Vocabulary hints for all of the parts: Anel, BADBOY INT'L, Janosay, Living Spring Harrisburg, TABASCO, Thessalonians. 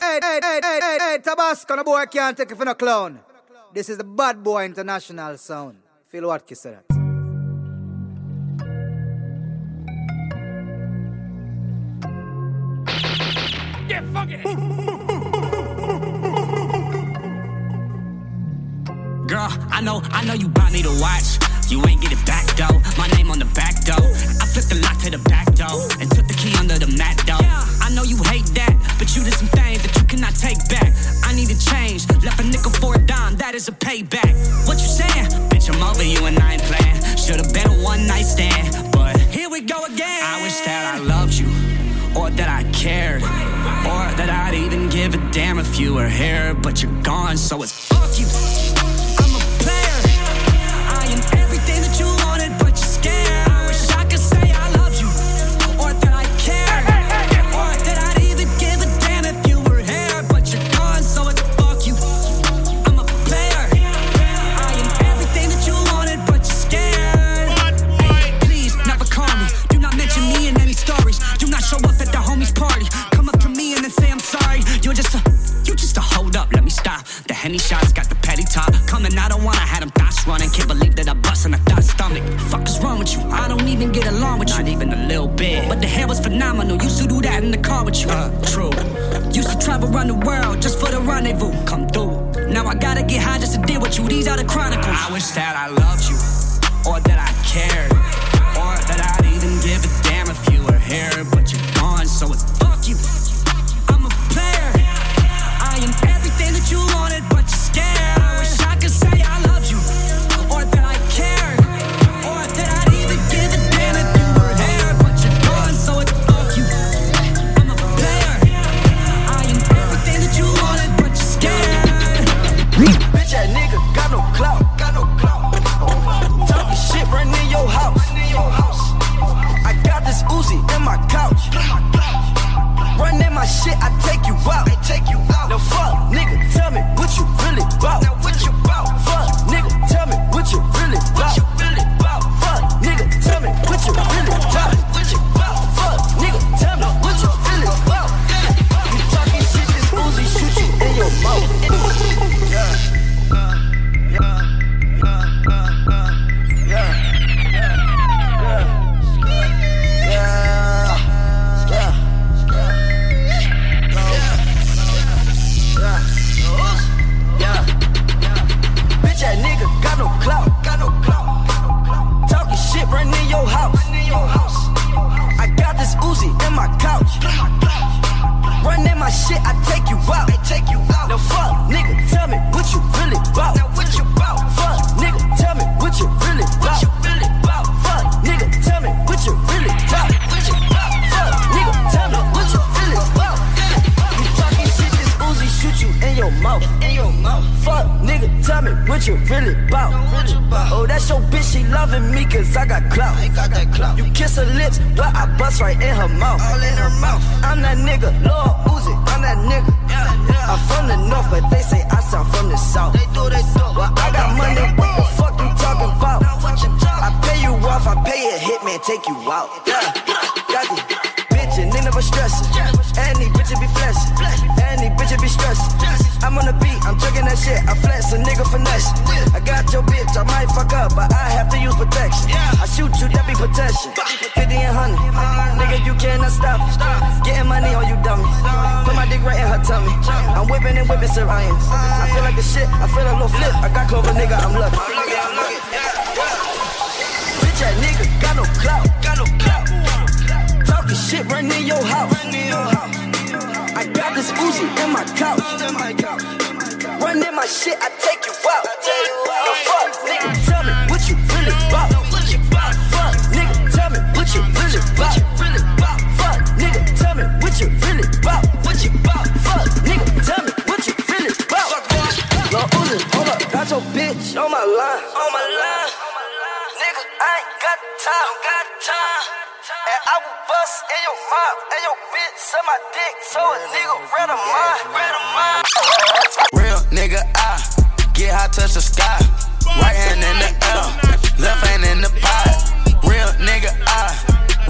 Hey, Tabasco, no boy can't take it for no clown. This is the Bad Boy International sound. Feel what you said. Get funky! Girl, I know you bought me the watch. You ain't get it back though. My name on the back though. I flipped the lock to the back though and took the key under the mat though. I know you hate that, but you did some things that you cannot take back. I need a change, left a nickel for a dime. That is a payback. What you saying? Bitch, I'm over you and I ain't playing. Should've been a one night stand, but here we go again. I wish that I loved you, or that I cared, or that I'd even give a damn if you were here. But you're gone, so it's fuck you. Henny shots got the petty top coming. I don't wanna have them thoughts running. Can't believe that I bust in a thought stomach. Fuck is wrong with you? I don't even get along with you, not even a little bit. But the hair was phenomenal. Used to do that in the car with you. True. Used to travel around the world just for the rendezvous. Come through. Now I gotta get high just to deal with you. These are the chronicles. I wish that I loved you, or that I cared, or that I'd even give a damn if you were here. But you're gone, so it's fuck you. I'm a player. I am everything that you wanted. I wish I could say I loved you, or that I cared, or that I'd even give a damn if you were here. But you're gone, so it's fuck you. I'm a player. I am everything that you wanted, but you're scared. Bitch, that nigga got no clout. Talking shit right near your house. I got this Uzi in my couch. Run in my shit, I take you out. Now fuck, nigga, tell me what you really about. Fuck, nigga, tell me what you really about. Fuck, nigga, tell me what you really about. Fuck, nigga, tell me what you really about. You talking shit, this Uzi shoot you in your mouth. Nigga,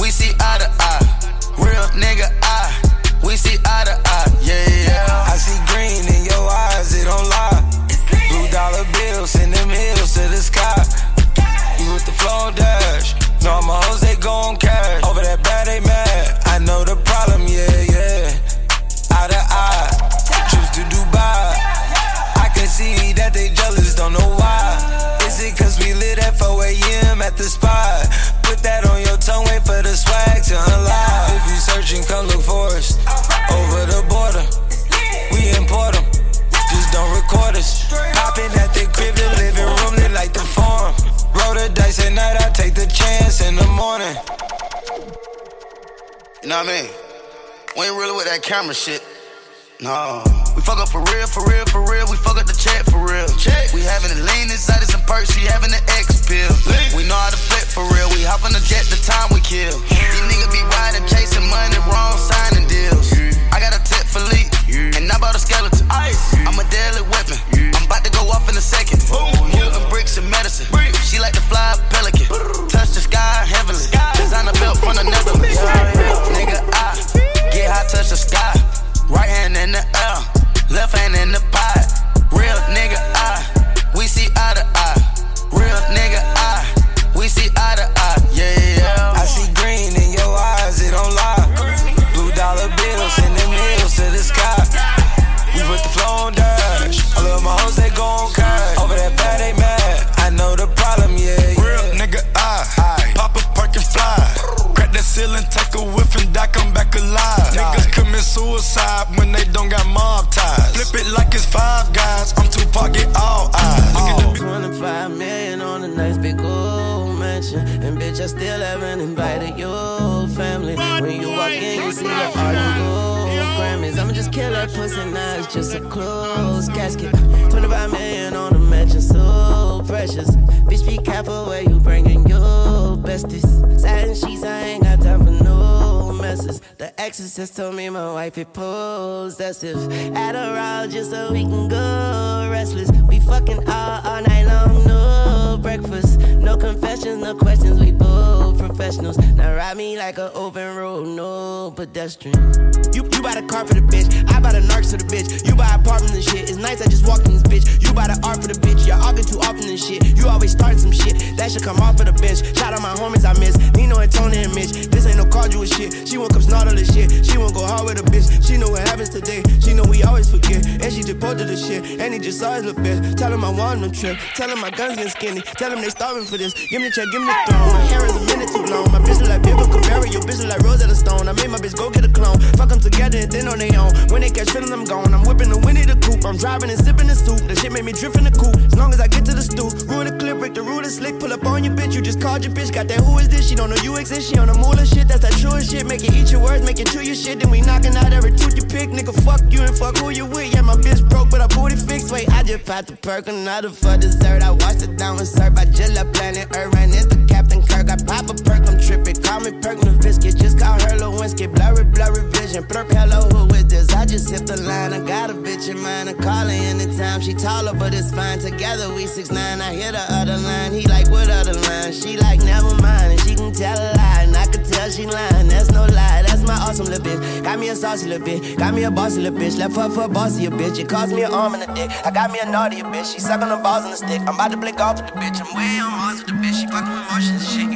we see eye to eye, yeah. dive in. We ain't really with that camera shit. No. We fuck up for real, for real, for real. We fuck up the check for real. Check. We having a lean inside of some perks. She having an X pill. We know how to flip for real. We hop on the jet the time we kill. These niggas be riding, chasing money, wrong signing deals. I got a tip for leak, and I bought a skeleton. Ice. I'm a deadly weapon. I'm about to go off in a second. Moving bricks and medicine. She like to fly a pelican. Touch the sky heavenly. Designer belt from the Netherlands. Nigga, I get high, touch the sky. Right hand in the air, left hand in the pot. Real nigga, we see eye to eye. Real nigga, we see eye to eye. Yeah, yeah. I see green in your eyes, it don't lie. Blue dollar bills and them hills to the sky. We put the flow on dash. I love my hoes, they gon' cash. Over that bad, they mad. I know the problem, yeah, yeah. Real nigga, I pop a park and fly. Crack that ceiling, take a whiff and die, come back alive. Niggas commit suicide when they don't got mob ties. Flip it like it's Five Guys. I'm Tupac, get all eyes. Look at 25 million on a nice big old mansion. And bitch, I still haven't invited your family. When you walk in, you see the article Grammys. I'ma just kill that pussy, now it's just a closed casket. 25 million on a mansion, so precious. Bitch, be careful where you bringing your besties. Satin sheets, I ain't got time for no messes. The exorcist told me my wife is possessive. Adderall just so we can go restless. We fucking all night long, no breakfast. No confessions, no questions, we both professionals. Now ride me like an open road, no pedestrian. You buy the car for the bitch, I buy the narcs for the bitch. You buy apartments and shit, it's nice, I just walked in this bitch. You buy the art for the bitch, y'all all get too often and shit. You always starting some shit, that should come off of the bench. Shout out my homies I miss, Nino and Tony and Mitch. This ain't no cordial shit, she won't come snartle this shit. She won't go hard with a bitch, she know what happens today. She know we always forget, and she just posted the shit. And he just saw his little bitch, tell him I want no trip. Tell him my guns get skinny, tell him they starving for this. Give me the check, give me the throne. My hair is a minute too long. My bitch is like Biblical Berry, your bitch is like Rosetta Stone. I made my bitch go get a clone. Fuck them together and then on their own. When they catch feelings, I'm gone. I'm whipping the Winnie the Coop. I'm driving and sipping the soup. That shit made me drift in the coop. As long as I get to the stoop, ruin the clip, break the ruler slick. Pull up on your bitch, you just called your bitch. Got that who is this? She don't know UX and she on the moolah shit. That's that truest shit. Make it eat your words, make it chew your shit. Then we knocking out every tooth you pick. Nigga, fuck you and fuck who you with. Yeah, my bitch broke, but I booty fixed. Wait, I just popped the perk, another for dessert. I watched it down and served by Jilla Planet Irvine. It's the Captain Kirk. I pop a perk, I'm tripping. Call me Perk Nowitzki. Just call her Lewinsky. Blurry, blurry vision. Blurp, hello, who is this? I just hit the line. I got a bitch in mind. I call her anytime. She taller, but it's fine. Together, we 6'9". I hit the other line. He like, what other line? She like, never mind. And she can tell a lie. And I can tell she lying. That's no lie. That's my awesome little bitch. Got me a saucy little bitch. Got me a bossy little bitch. Left her for a bossy bitch. It cost me an arm and a dick. I got me a naughty bitch. She sucking the balls and the stick. I'm about to blink off with the bitch. I'm way on Mars with the bitch. She fucking with emotions and shit.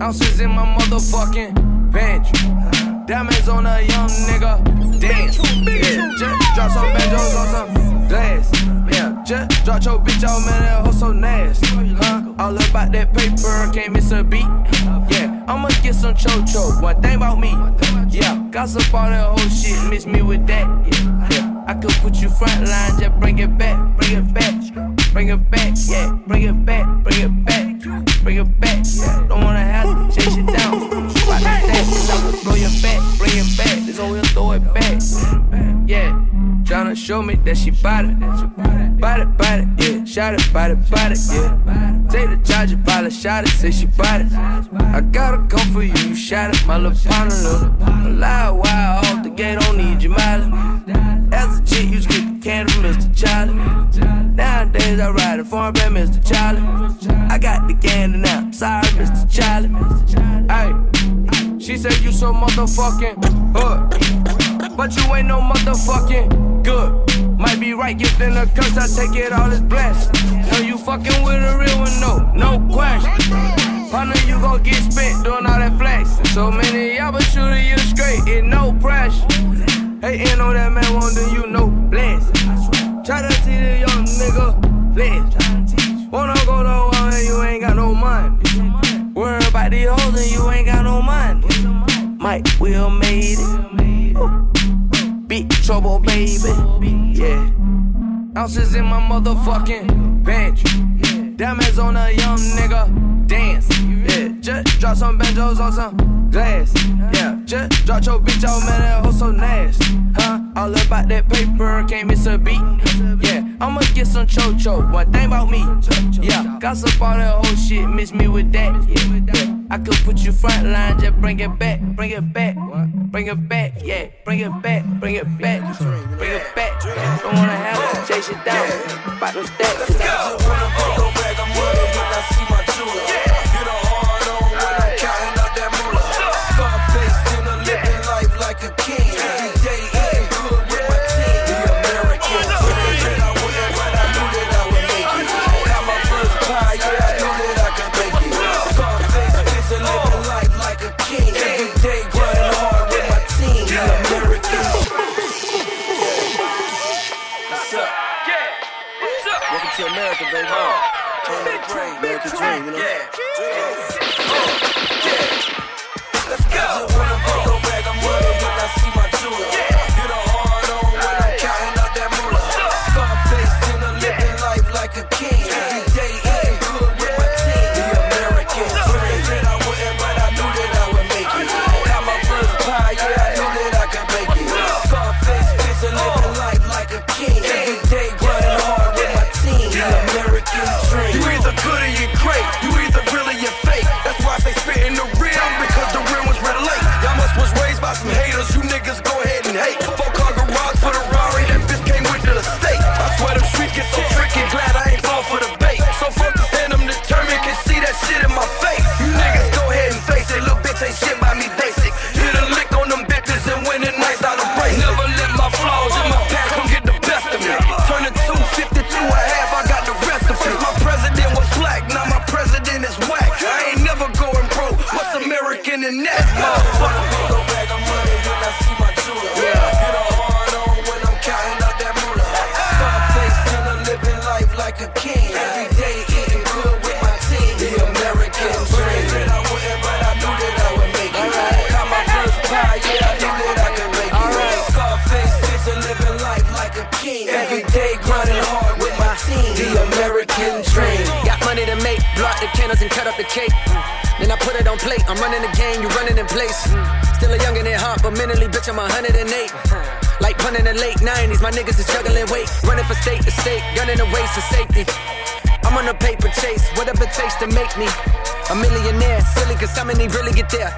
Ounces in my motherfucking bench. Diamonds on a young nigga. Dance. Yeah. Just drop some banjos on some glass. Yeah. Just drop your bitch out, man. That hoe so nasty. Huh? All about that paper. Can't miss a beat. Yeah. I'ma get some cho-cho. One thing about me. Yeah. Gossip all that whole shit. Miss me with that. Yeah. Yeah. I could put you front line, just bring it back, bring it back, bring it back, yeah, bring it back, bring it back, bring it back, yeah. Don't wanna have to chase it down, watch that, blow your back, bring it back, this over here, throw it back, yeah. Tryna show me that she bought it, yeah. Shout it, bought it, yeah. Take the charger, bought it, shout it, say she bought it. I gotta come for you, you shout it, my little partner, little. Loud, wild, off the gate, don't need your mileage. As a chick, used to get the candy from Mr. Charlie. Nowadays, I ride it for him and Mr. Charlie. I got the candy now, sorry, Mr. Charlie. Ayy, she said you so motherfucking hood, but you ain't no motherfucking good. Might be right, giving a curse, I take it all as blessed. No, you fucking with a real one, no question. I know you gon' get spent doing all that flexing. So many y'all but shootin' you straight, it no pressure. Hatin' on that man won't do you no blessing. Try to teach a young nigga blessing. Wanna go to war and you ain't got no money. Worry about these hoes and you ain't got no money. Might will made it. Big trouble, baby. Yeah. Ounces in my motherfucking bench. Diamonds on a young nigga. dance. Yeah, just drop some banjos on some glass. Yeah, just drop your bitch out, man, that hoe so nasty. Huh? All about that paper, can't miss a beat. Yeah, I'ma get some cho-cho, one thing about me. Yeah, gossip all that whole shit, miss me with that. Yeah, I could put you front line, just bring it back, bring it back. Bring it back, yeah, bring it back, bring it back, bring it back. Don't wanna have to chase it down, about those stacks. Let's go. When I'm on the back, I'm worried when I see my jewelry. Get a hard on when I'm counting out that moolah. Scarface dinner, living life like a king. Every day eating good with my team. The American dream. And I went when I knew that I would make it. Now my first pie, yeah, I knew that I could make it. Scarface dinner, living life like a king. Every day grinding hard. To America, baby. Turn it to brain, American dream, you know? Yeah. Yeah. Let's go. Just when I'm on the back, I'm worried when I see my jewelry. Get a hard on when I'm counting out that moolah. Scarface dinner, living life like a king. Every day eating good with my team. The American dream. Said I wouldn't, but I knew that I would make it. Now my first pie, yeah, I knew that I could make it. Scarface dinner, living life like a king. Every day grinding hard. American dream. You either good or you great. You either real or you fake. That's why they spit in the real, because the real ones relate. Y'all must was raised by some haters. You niggas go ahead and hate. Four-car garage for the Rari. That bitch came with the estate. I swear them streets get so tricky. Glad I ain't fall for the bait. So focused and I'm determined. Can see that shit in my face. You niggas go ahead and face it. Little bitch ain't shit by me basic. Hit a lick on them bitches and win the nights out of race. Never let my flaws in my past come get the best of me. Turn it 250 to a half. I got the rest of it. My president was black, now my president is whack. I ain't never going broke. What's American in that? Motherfucker, go back. I'm running when I see my jewelry. Get a hard on when I'm counting out that moolah. Scarface dinner, living life like a king. Every day eating good with my team. The American dream. Said I wouldn't, but I knew that I would make it. Got my first pie, yeah, I knew that I could make it. Scarface dinner, living life like a king. Every day grinding hard with my team. The American dream. Got money to make, block the candles and cut up the cake. Then I put it on plate. I'm running the game, you running in place. Still a youngin' at heart, but mentally, bitch, I'm 108. Like punnin' in the late 90s, my niggas is juggling weight. Running from state to state, gunning the waste of safety. I'm on a paper chase, whatever it takes to make me a millionaire. Silly, cause how many really get there?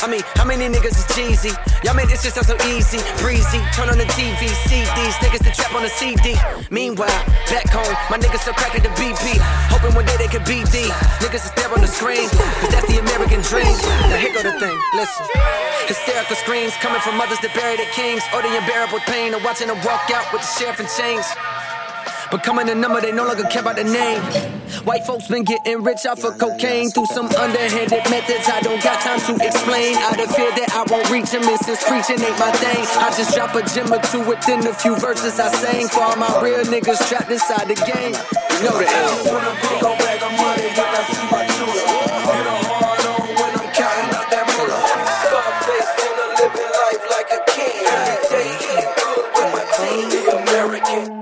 I mean, how many niggas is cheesy? Y'all made this shit sound so easy, breezy. Turn on the TV, see these niggas to trap on the CD. Meanwhile, back home, my niggas still cracking the BP. Hoping one day they could be D. Niggas is there on the screen, cause that's the American dream. Now here go the thing, listen. Hysterical screams coming from mothers that bury their kings. Or the unbearable pain of watching them walk out with the sheriff in chains. Becoming a number, they no longer care about the name. White folks been getting rich off of cocaine through some underhanded methods I don't got time to explain. Out of fear that I won't reach them, and since preaching ain't my thing, I just drop a gem or two within the few verses I sang. For all my real niggas trapped inside the game, you know the L. When I'm big, go back, I'm money, then I see my jewelry. Get a hard on when I'm counting out that moolah. Scarface dinner, a living life like a king. Every day eating good with my team. The American.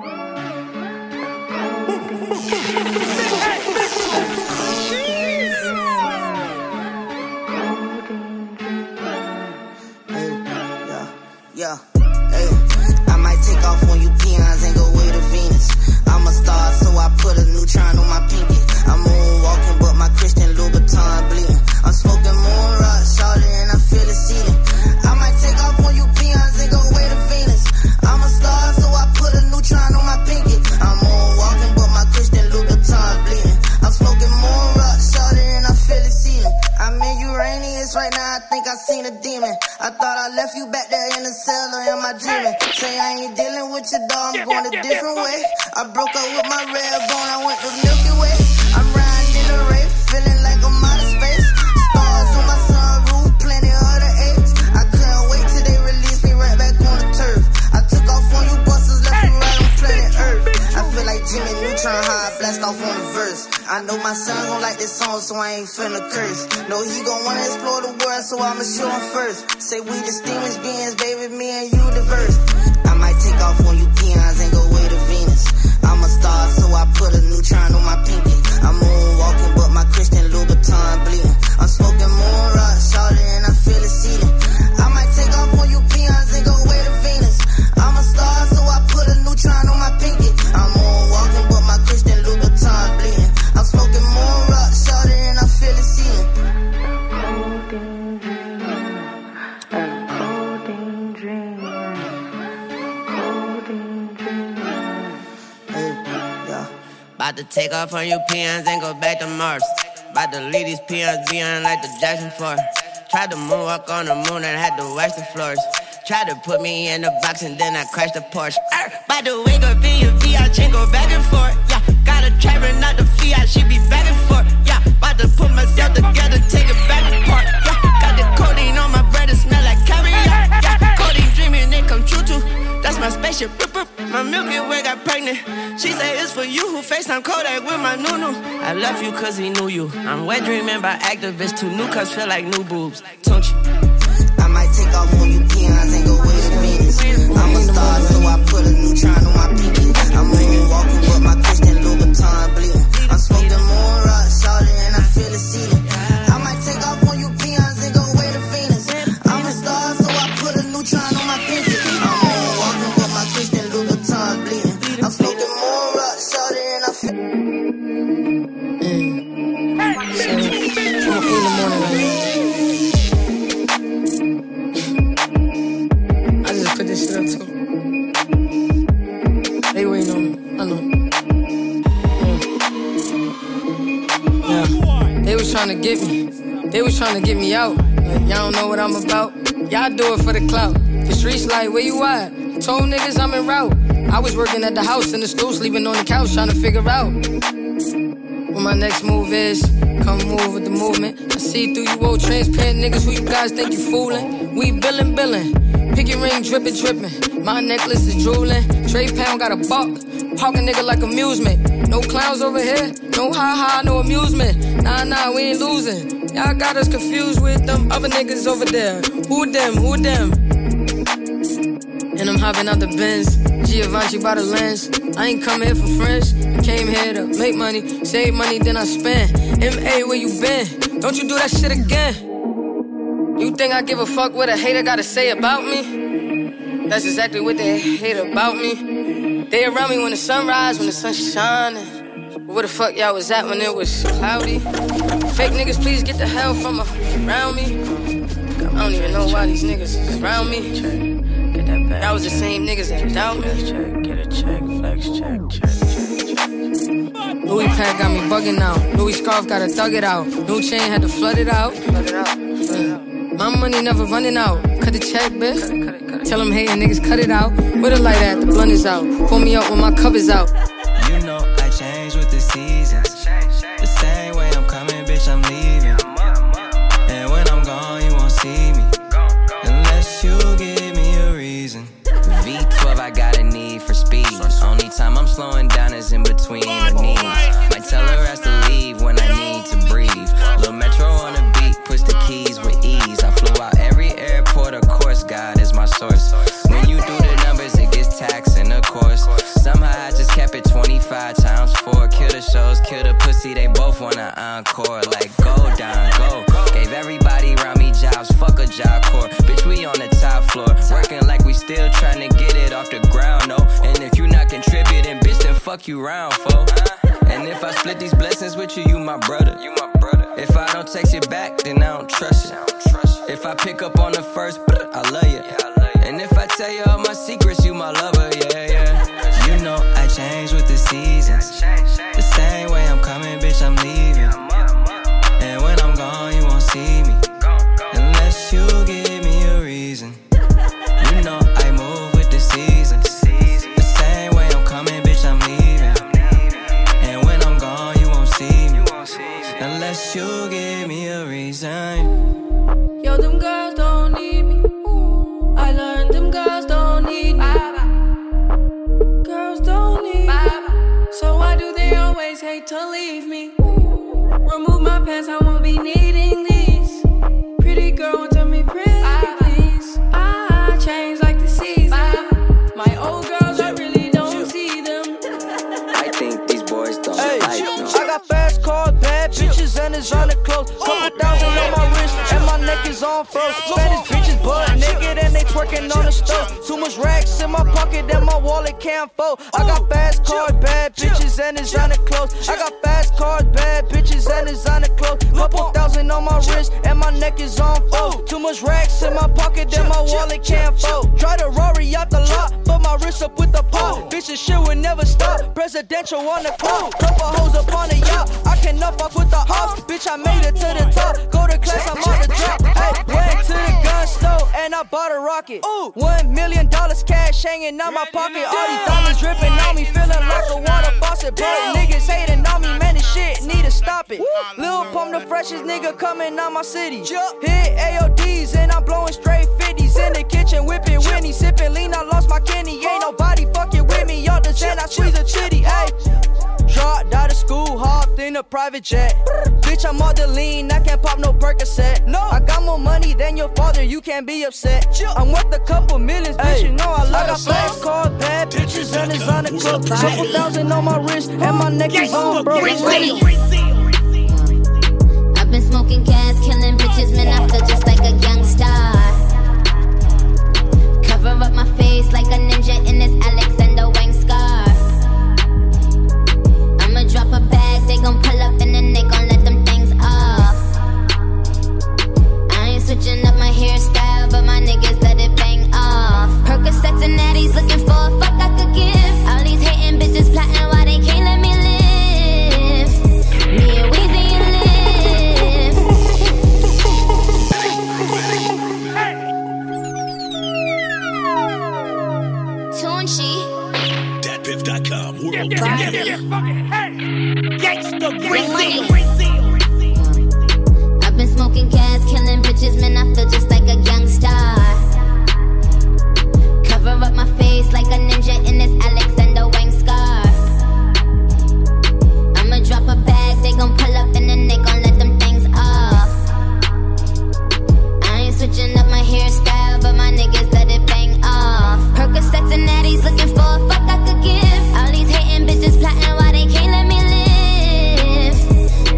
Trying on my pinky, I'm moonwalking, but my Christian Louboutin bleeding. I'm smoking moon rock, shawty, and I feel it seating. I might take off on you peons and go way to Venus. I'm a star, so I put a neutron on my pinky. I'm moonwalking, but my Christian Louboutin bleeding. I'm smoking moon rock, shawty, and I feel it seating. I'm in Uranus right now, I think I seen a demon. I thought I left you back there in the cellar, am I dreaming? Say I ain't dealing with your dog, I'm going a different way. I broke up with my red bone, I went the Milky Way. I'm riding in a rave, feeling like I'm out of space. Stars on my sunroof, plenty other apes. I couldn't wait till they released me right back on the turf. I took off on you busters, left me right on planet Earth. I feel like Jimmy Neutron, how I blast off on the verse. I know my son gon' like this song, so I ain't finna curse. No, he gon' wanna explore the world, so I'ma show him first. Say we distinguished beings, baby, me and you diverse. I might take off on you peons and go way to Venus. I'm a star, so I put a neutron on my pinky. I'm moonwalking, but my Christian Louboutin About to take off on you peons and go back to Mars. About to leave these peons behind like the Jackson 4. Tried to moonwalk on the moon and had to wash the floors. Tried to put me in a box and then I crashed the Porsche. By the way, go V&V, I jingle back and forth. Yeah, got a driver, not the Fiat, she be back and forth. Yeah, about to put myself together, take it back apart. Yeah, got the codeine on my bread, it smell like caviar. Yeah, codeine dreaming, they come true too. That's my spaceship, my Milky Way got pregnant. She say it's for you who FaceTime Kodak with my Nunu. I love you cause he knew you. I'm wet dreaming by activists, two new cups feel like new boobs. Don't you? I might take off on you peons and go way to Venus. I'm a star, so I put a neutron on my pinky. I'm moonwalking with my Christian Louboutin bleeding. I'm smoking moon rock, shawty, and I feel the ceiling. I might take off on you peons and go way to Venus. I'm a star, so I put a neutron on my pinky. I'm moonwalking with my Christian Louboutin bleeding. I'm smoking moon rock, shawty, and I feel. In the morning, they waiting on me, I know. Yeah. They was trying to get me, they was trying to get me out. Like, y'all don't know what I'm about, y'all do it for the clout. The streets like, where you at? I told niggas I'm en route. I was working at the house in the stool, sleeping on the couch, trying to figure out what my next move is. Come move with the movement. I see through you old transparent niggas who you guys think you fooling. We billin'. Pinky ring drippin'. My necklace is droolin'. Trey Pound got a buck. Park a nigga like amusement. No clowns over here. No ha-ha, no amusement. Nah, we ain't losing. Y'all got us confused with them other niggas over there. Who them? And I'm hopping out the Benz. Givenchy by the lens. I ain't come here for friends. I came here to make money, save money, then I spend. M.A., where you been? Don't you do that shit again. You think I give a fuck what a hater gotta say about me? That's exactly what they hate about me. They around me when the sun rise, when the sun shining. Where the fuck y'all was at when it was cloudy? Fake niggas, please get the hell from around me. I don't even know why these niggas is around me. That was the same niggas that doubt me. Get a check, flex check. Louis pack got me bugging out. Louis scarf gotta thug it out. New chain had to flood it out. My money never running out. Cut the check, bitch. Cut it. Tell them hating niggas cut it out. Where the light at? The blunt is out. Pull me up when my cup is out. You know I change with the seasons. The same way I'm coming, bitch, I'm leaving. And when I'm gone, you won't see me unless you give me a reason. V12, I got a need for speed. Only time I'm slowing down is in between the knees. Might tell her ass to leave when I need to breathe. Lil Metro on the beat, push the keys with ease. I flew out every airport, of course, God is my source. When you do the numbers, it gets taxing, of course. Somehow I just kept it 25 times 4. Kill the shows, kill the pussy, they both want an encore. Like, go down, go. Gave everybody around me jobs, fuck a job corps. Bitch, we on the top floor, working like we still trying to get it off the ground, no. And if you not contributing, bitch, then fuck you round, fo. And if I split these blessings with you, you my brother. If I don't text it back, then I don't trust you. If I pick up on the first, I love you. And if I tell you all my secrets, you my lover, yeah. You know I change with the seasons. The same way I'm coming, bitch, I'm leaving. And when I'm gone, you won't see me unless you give me a reason. You know I move with the seasons. The same way I'm coming, bitch, I'm leaving. And when I'm gone, you won't see me unless you give me a reason. Yo, them girls don't need me. I learned them girls don't need me. Girls don't need me. So why do they always hate to leave me? Remove my pants, I won't be needing these. Pretty girl, tell me pretty please. I change like the season. My old girls, I really don't see them. I think these boys don't like them. I got fast cars, bad bitches, and designer clothes. Couple thousand on my wrist, and my neck is on froze. Spanish bitches butt naked, and they twerking on the stove. Too much racks in my pocket, and my wallet can't fold. I got fast cars, bad bitches, and designer clothes. I got fast cars, bad bitches, and designer clothes. Couple thousand on my wrist, and my neck is on fold. Too much racks in my pocket, and my wallet can't fold. Try to Rory out the lot, but my wrist up with the pole. Bitch, this shit will never stop. Presidential on the clock, purple hoes up on the yacht. I cannot fuck with the ops, bitch, I made it to the top. Go to class, I'm on the drop. Hey, went to the gun store and I bought a rocket. Ooh, $1 million cash hanging out my pocket. All these diamonds dripping on me, feeling like a water faucet. Broke niggas hating on me, man, this shit need to stop it. Lil Pump, the freshest nigga coming out my city. Hit AODs and I'm blowing straight 50s. In the kitchen whipping Winnie, sipping lean, I lost my kidney. Ain't nobody fucking with me, y'all descend, I squeeze a chitty, ayy. Dropped out of school, hopped in a private jet. Bitch, I'm all the lean, I can't pop no Percocet. No, I got more money than your father, you can't be upset. I'm worth a couple millions, bitch, you know I love a flash card, bad bitches, and it's on the clip. Couple thousand on my wrist, and my neck is on, bro. I've been smoking gas, killing bitches, man, I feel just like a young star. Cover up my face like a ninja in this Alexander Wang scarf. I'ma drop a bag, they gon' pull up and then they gon' let them things off. I ain't switching up my hairstyle, but my niggas let it bang off. Percocets and Natties looking for a fuck I could give. All these hating bitches plotting why they can't let me live. Me and Weezy and Piff.com, world premiere. I've been smoking gas, killing bitches, man, I feel just like a young star. Cover up my face like a ninja in this Alexander Wang scarf. I'ma drop a bag, they gon' pull up and then they gon' let them things off. I ain't switching up my hairstyle, but my niggas let it bang off. Percocets and Natties looking for a fuck I could give. All these hating bitches plotting why they can't let me live.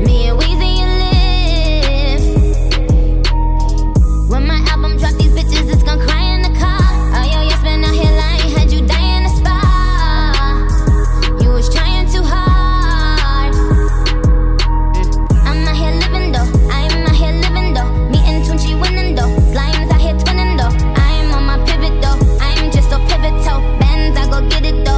Me and Weezy and Liv. When my album drop, these bitches is gon' cry in the car. Oh yo, yes, been out here lying, had you die in the spa. You was trying too hard. I'm out here living though, I'm out here living though. Me and Tunchi winning though, Slimes out here twinning though. I'm on my pivot though, I'm just so pivotal. Benz, I go get it though.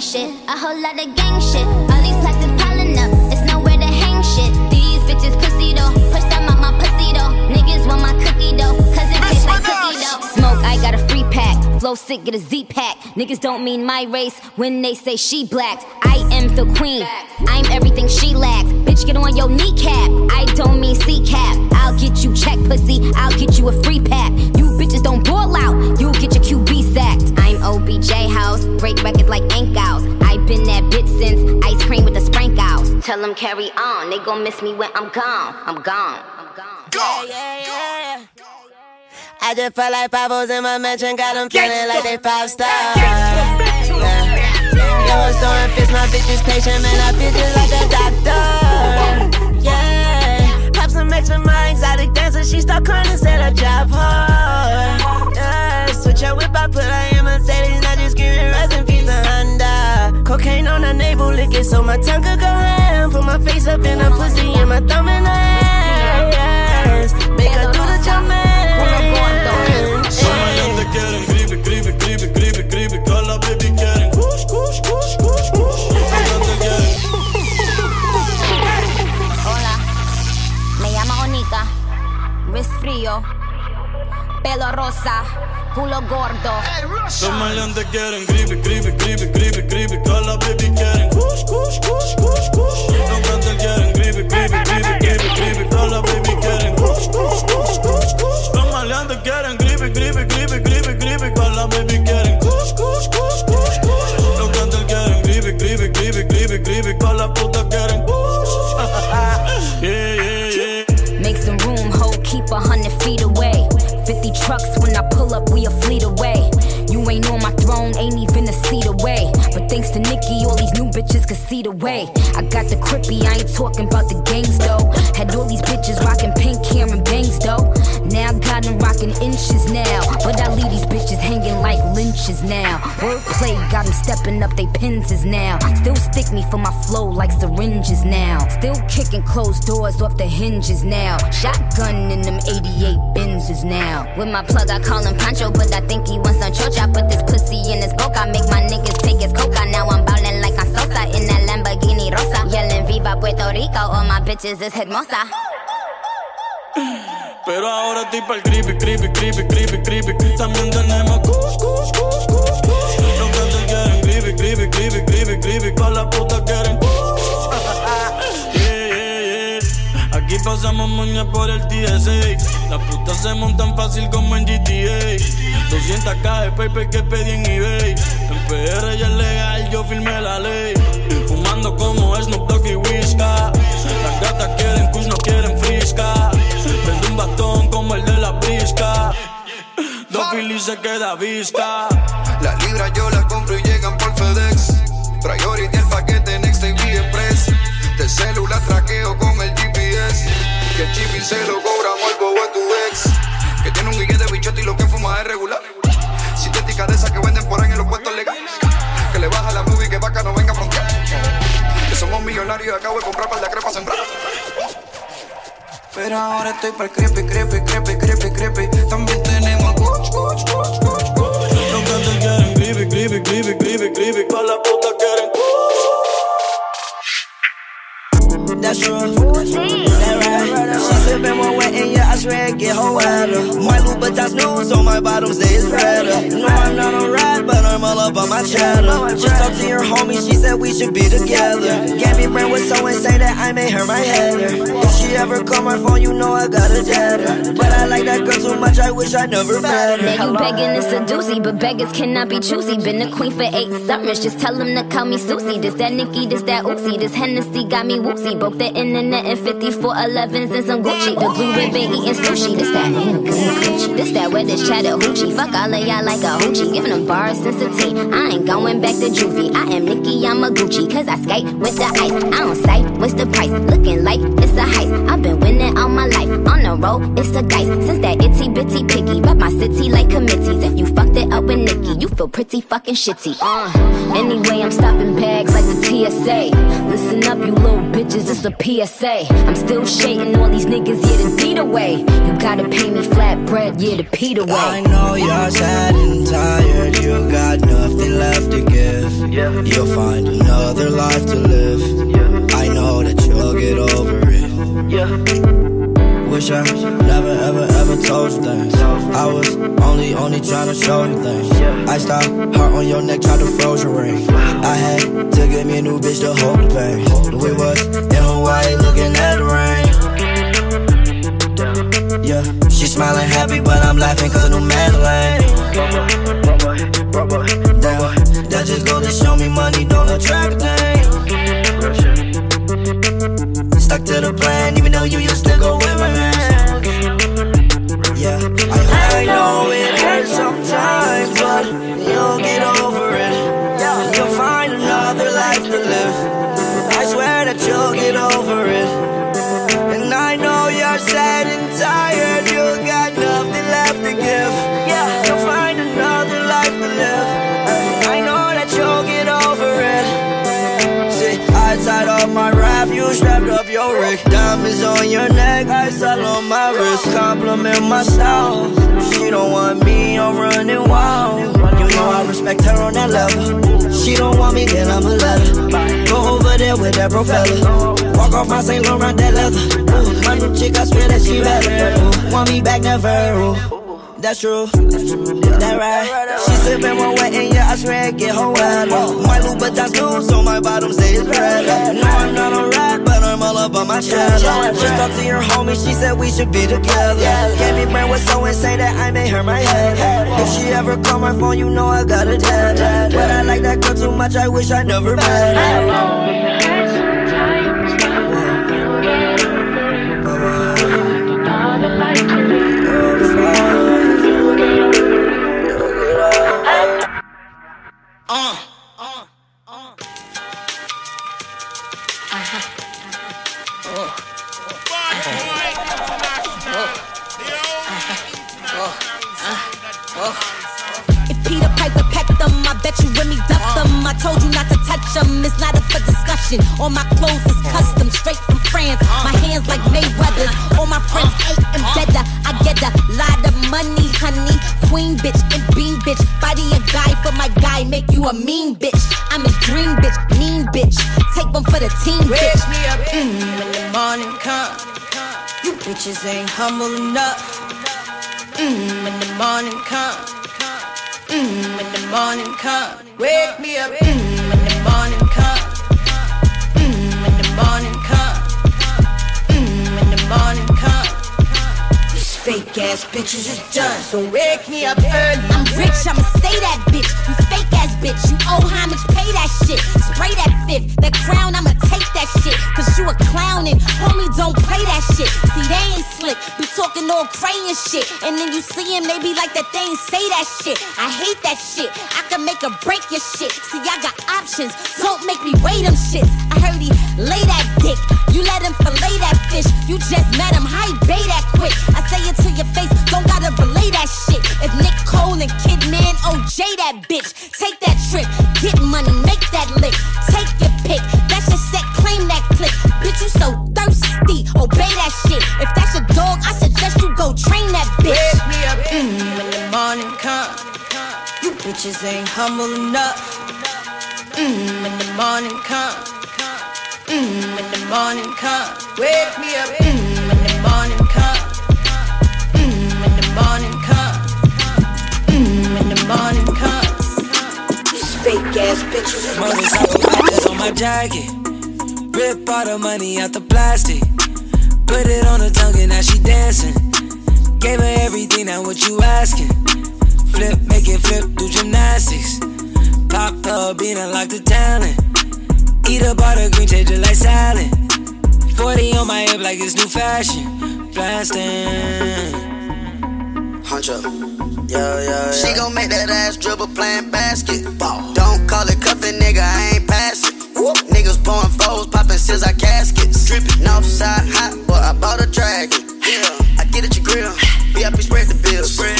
Shit, a whole lot of gang shit. All these plaques is piling up, it's nowhere to hang shit. These bitches pussy though, push them out my pussy though. Niggas want my cookie though, cause it tastes like cookie dough. Smoke, I got a free pack. Flow sick, get a Z-pack. Niggas don't mean my race when they say she black. I am the queen, I'm everything she lacks. Bitch, get on your kneecap, I don't mean C-cap. I'll get you check, pussy, I'll get you a free pack. You bitches don't ball out, you'll get your QB sacked. I'm OBJ house, break records like Ink Outs. I've been that bitch since ice cream with the sprinkles. Tell them carry on, they gon' miss me when I'm gone. I'm gone, I'm gone. Gone, yeah, yeah, yeah. Gone. I just felt like Pablo's in my mansion, got them feeling like they five stars. Yo, I'm throwing fits, my bitch is patient, man, I feel just like a doctor. Yeah, pop some X for my exotic dancer, she start crying and said I job hard. Yeah, switch her whip, I put her in Mercedes, I just give it rest in peace to Honda. Cocaine on her navel, lick it so my tongue could go ham. Put my face up in her pussy and my thumb in her ass. Make her do the jump, man. Somebody quieren, creepy, creepy, creepy, creepy, creepy. Toda la baby quieren, kush, kush, kush, kush, kush. Somebody quieren. Hola, me llama Onika, wrist frío, pelo rosa, culo gordo. Somebody quieren, creepy, creepy, creepy, creepy, creepy. Toda la baby quieren, kush, kush, kush, kush, kush. Somebody quieren, creepy, creepy, creepy, creepy, creepy. Toda la baby quieren, kush, kush, kush, kush, kush. Somebody quieren. Gripe, gripe, gripe, gripe, con la baby quieren kush, kush, kush, kush, kush. Los cantos quieren gripe, gripe, gripe, gripe, gripe, con la puta quieren kush. Yeah, yeah, yeah. Make some room, ho, keep 100 feet away. 50 trucks when I pull up, we a fleet away. You ain't on my throne, ain't even a seat away. But thanks to Nikki, all these new bitches. bitches could see the way. I got the crippy, I ain't talking about the gangs though. Had all these bitches rocking pink hair and bangs though. Now I got them rocking inches now. But I leave these bitches hanging like lynches now. Wordplay got them stepping up they pins is now. Still stick me for my flow like syringes now. Still kicking closed doors off the hinges now. Shotgun in them 88 Benz is now. With my plug I call him Pancho, but I think he wants some church. I put this pussy in his boca, make my niggas take his coca. Now I'm ballin' like I'm Sosa in that Lamborghini Rosa. Yellin' Viva Puerto Rico, all my bitches is hermosa. Pero ahora estoy pa'l creepy, creepy, creepy, creepy, creepy. También tenemos cus, cus, cus, cus, cus. Los que te quieren creepy, creepy, creepy, creepy, creepy. Todas las putas quieren cus. Yeah, yeah, yeah. Aquí pasamos moña por el TSA. Las putas se montan fácil como en GTA. 200k de paper que pedí en eBay. En PR ya es legal, yo firmé la ley. Fumando como Snoop Dogg y Whiskas. Las gatas quieren cus, no quieren frisca. Prende un bastón como el de la brisca. Dos filis se queda vista. Las libras yo las compro y llegan por FedEx. Priority el paquete Next TV Express. Del celular traqueo con el GPS. Que el chip y se lo cobra al bobo a tu ex. Que tiene un guillete de bichote y lo que fuma es regular. Sintética de esas que venden por ahí en los puestos legales. Que le baja la movie que vaca no venga a frontear. Que somos millonarios y acabo de comprar par de crepas sembradas. Pero ahora estoy pa'l creepy, creepy, creepy, creepy, creepy. También tenemos coach, coach, coach, coach, coach. Los que te quieren creepy, creepy, creepy, creepy, creepy. Pa' la puta quieren coach. That's true, that right. She sippin' more wet and yeah, I swear I get her wetter. My Louboutin's new, so my bottom stay is redder. No, I'm not a rat, but I'm all about my cheddar. Just talked to your homie, she said we should be together. Gabby Brand was so insane that I made her my header. If she ever call my phone, you know I got a data. But I like that girl too much, I wish I never met her. Now you begging is a doozy, but beggars cannot be choosy. Been a queen for 8 summers, just tell them to call me Susie. This that Nikki, this that Oopsie, this Hennessy got me whoopsie. Broke the internet in 54 11s and some Gucci. The blue ribbon eating sushi, this that Gucci. This that wet is Chattahoochee, fuck all of y'all like a hoochie. Giving them bars since a teen, I ain't going back to juvie. I am Nikki, I'm a Gucci, cause I skate with the ice. I don't sight, what's the price? Looking like it's a heist. I've been winning all my life, on the road, it's a dice. Since that itty bitty piggy, rub my city like committees. If you fucked it up with Nikki, you feel pretty fucking shitty. Anyway, I'm stopping bags like the TSA. Listen up, you little bitches, it's a PSA. I'm still shading all these niggas, yeah, the deed away. You gotta pay me flat bread, yeah, the Pete away. I know you're sad and tired, you got nothing left to give. You'll find another life to live. I know that you'll get over it. Yeah. Wish I never, ever, ever told you things. I was only trying to show you things. I stopped, heart on your neck, tried to froze your ring. I had to get me a new bitch to hold the pain. We was in Hawaii looking at the rain. Yeah, she smiling happy, but I'm laughing cause no Madeline. Damn, that just goes to show me money don't attract things. Stuck to the plan, even though you used to go with my man. Yeah, I know it hurts sometimes, but you'll get over it. You'll find another life to live. I swear that you'll get over it. And I know you're sad and tired, you got nothing left to give. You'll find another life to live. I know that you'll get over it. See, I tied off my raft, you strapped up your wreck. Diamonds on your neck, ice all on my wrist. Compliment myself, she don't want me, I'm running wild. You know I respect her on that level. She don't want me, then I'ma let her. Go over there with that bro fella. Walk off my St. Laurent, that leather. My new chick, I swear that she better. Want me back, never. That's true, that right. She sippin' more wet and yeah, I swear I get her wetter. My Louboutin's new, so my bottom stay is redder. No, I'm not a rat, but I'm all about my cheddar. Just talked to your homie, she said we should be together. Gabby Brand was so insane that I made her my head. If she ever call my phone, you know I got a dad. But I like that girl too much, I wish I never met her. custom, it's not up for discussion. All my clothes is custom, straight from France. My hands like Mayweather's, all my friends ate and better. I get a lot of money, honey. Queen bitch and bean bitch. Body a guy for my guy, make you a mean bitch. I'm a dream bitch, mean bitch. Take one for the team, bitch. Wake me up when the morning comes. You bitches ain't humble enough. When the morning comes. When the morning comes. Wake me up when the morning comes. When the morning comes. When the morning comes. These fake ass bitches is done, so wake me up early. I'm rich, I'ma stay that bitch. You fake ass bitch, you owe homage, pay that shit. Spray that fifth, that crown, I'ma take that shit. Cause you a clown and homie don't play that shit. See, they ain't slick, be talking all cray and shit. And then you see him, they be like that they ain't say that shit. I hate that shit, I can make or break your shit. See, I got options, don't make me weigh them shits. I heard he lay that dick, you let him fillet that fish. You just met him, how he bay that quick? I say it to your face, don't gotta relay that shit. If Nick Cole and Kidman OJ that bitch, take that trip, get money, make that lick. Take your pick, that's your set, claim that click. Bitch, you so thirsty, obey that shit. If that's your dog, I suggest you go train that bitch. Wake me up when the morning comes. You bitches ain't humble enough. When the morning comes. When the morning comes. Wake me up when the morning comes. When the morning comes. When the morning comes. These fake ass bitches. Money's on my jacket. Rip all the money out the plastic. Put it on her tongue and now she dancing. Gave her everything, now what you asking? Flip, make it flip, do gymnastics. Pop the bean, unlock the talent. Eat up all the green, change it like salad. 40 on my hip like it's new fashion. Blasting. Huncho. Yo, yo, yo. She gon' make that ass dribble playing basketball. Don't call it cuffin', nigga, I ain't pass it. Whoop. Niggas pouring foes, poppin' scissor caskets. Drippin' Northside hot, boy, I bought a dragon. Yeah, I get at your grill. VIP spread the bills. Spread.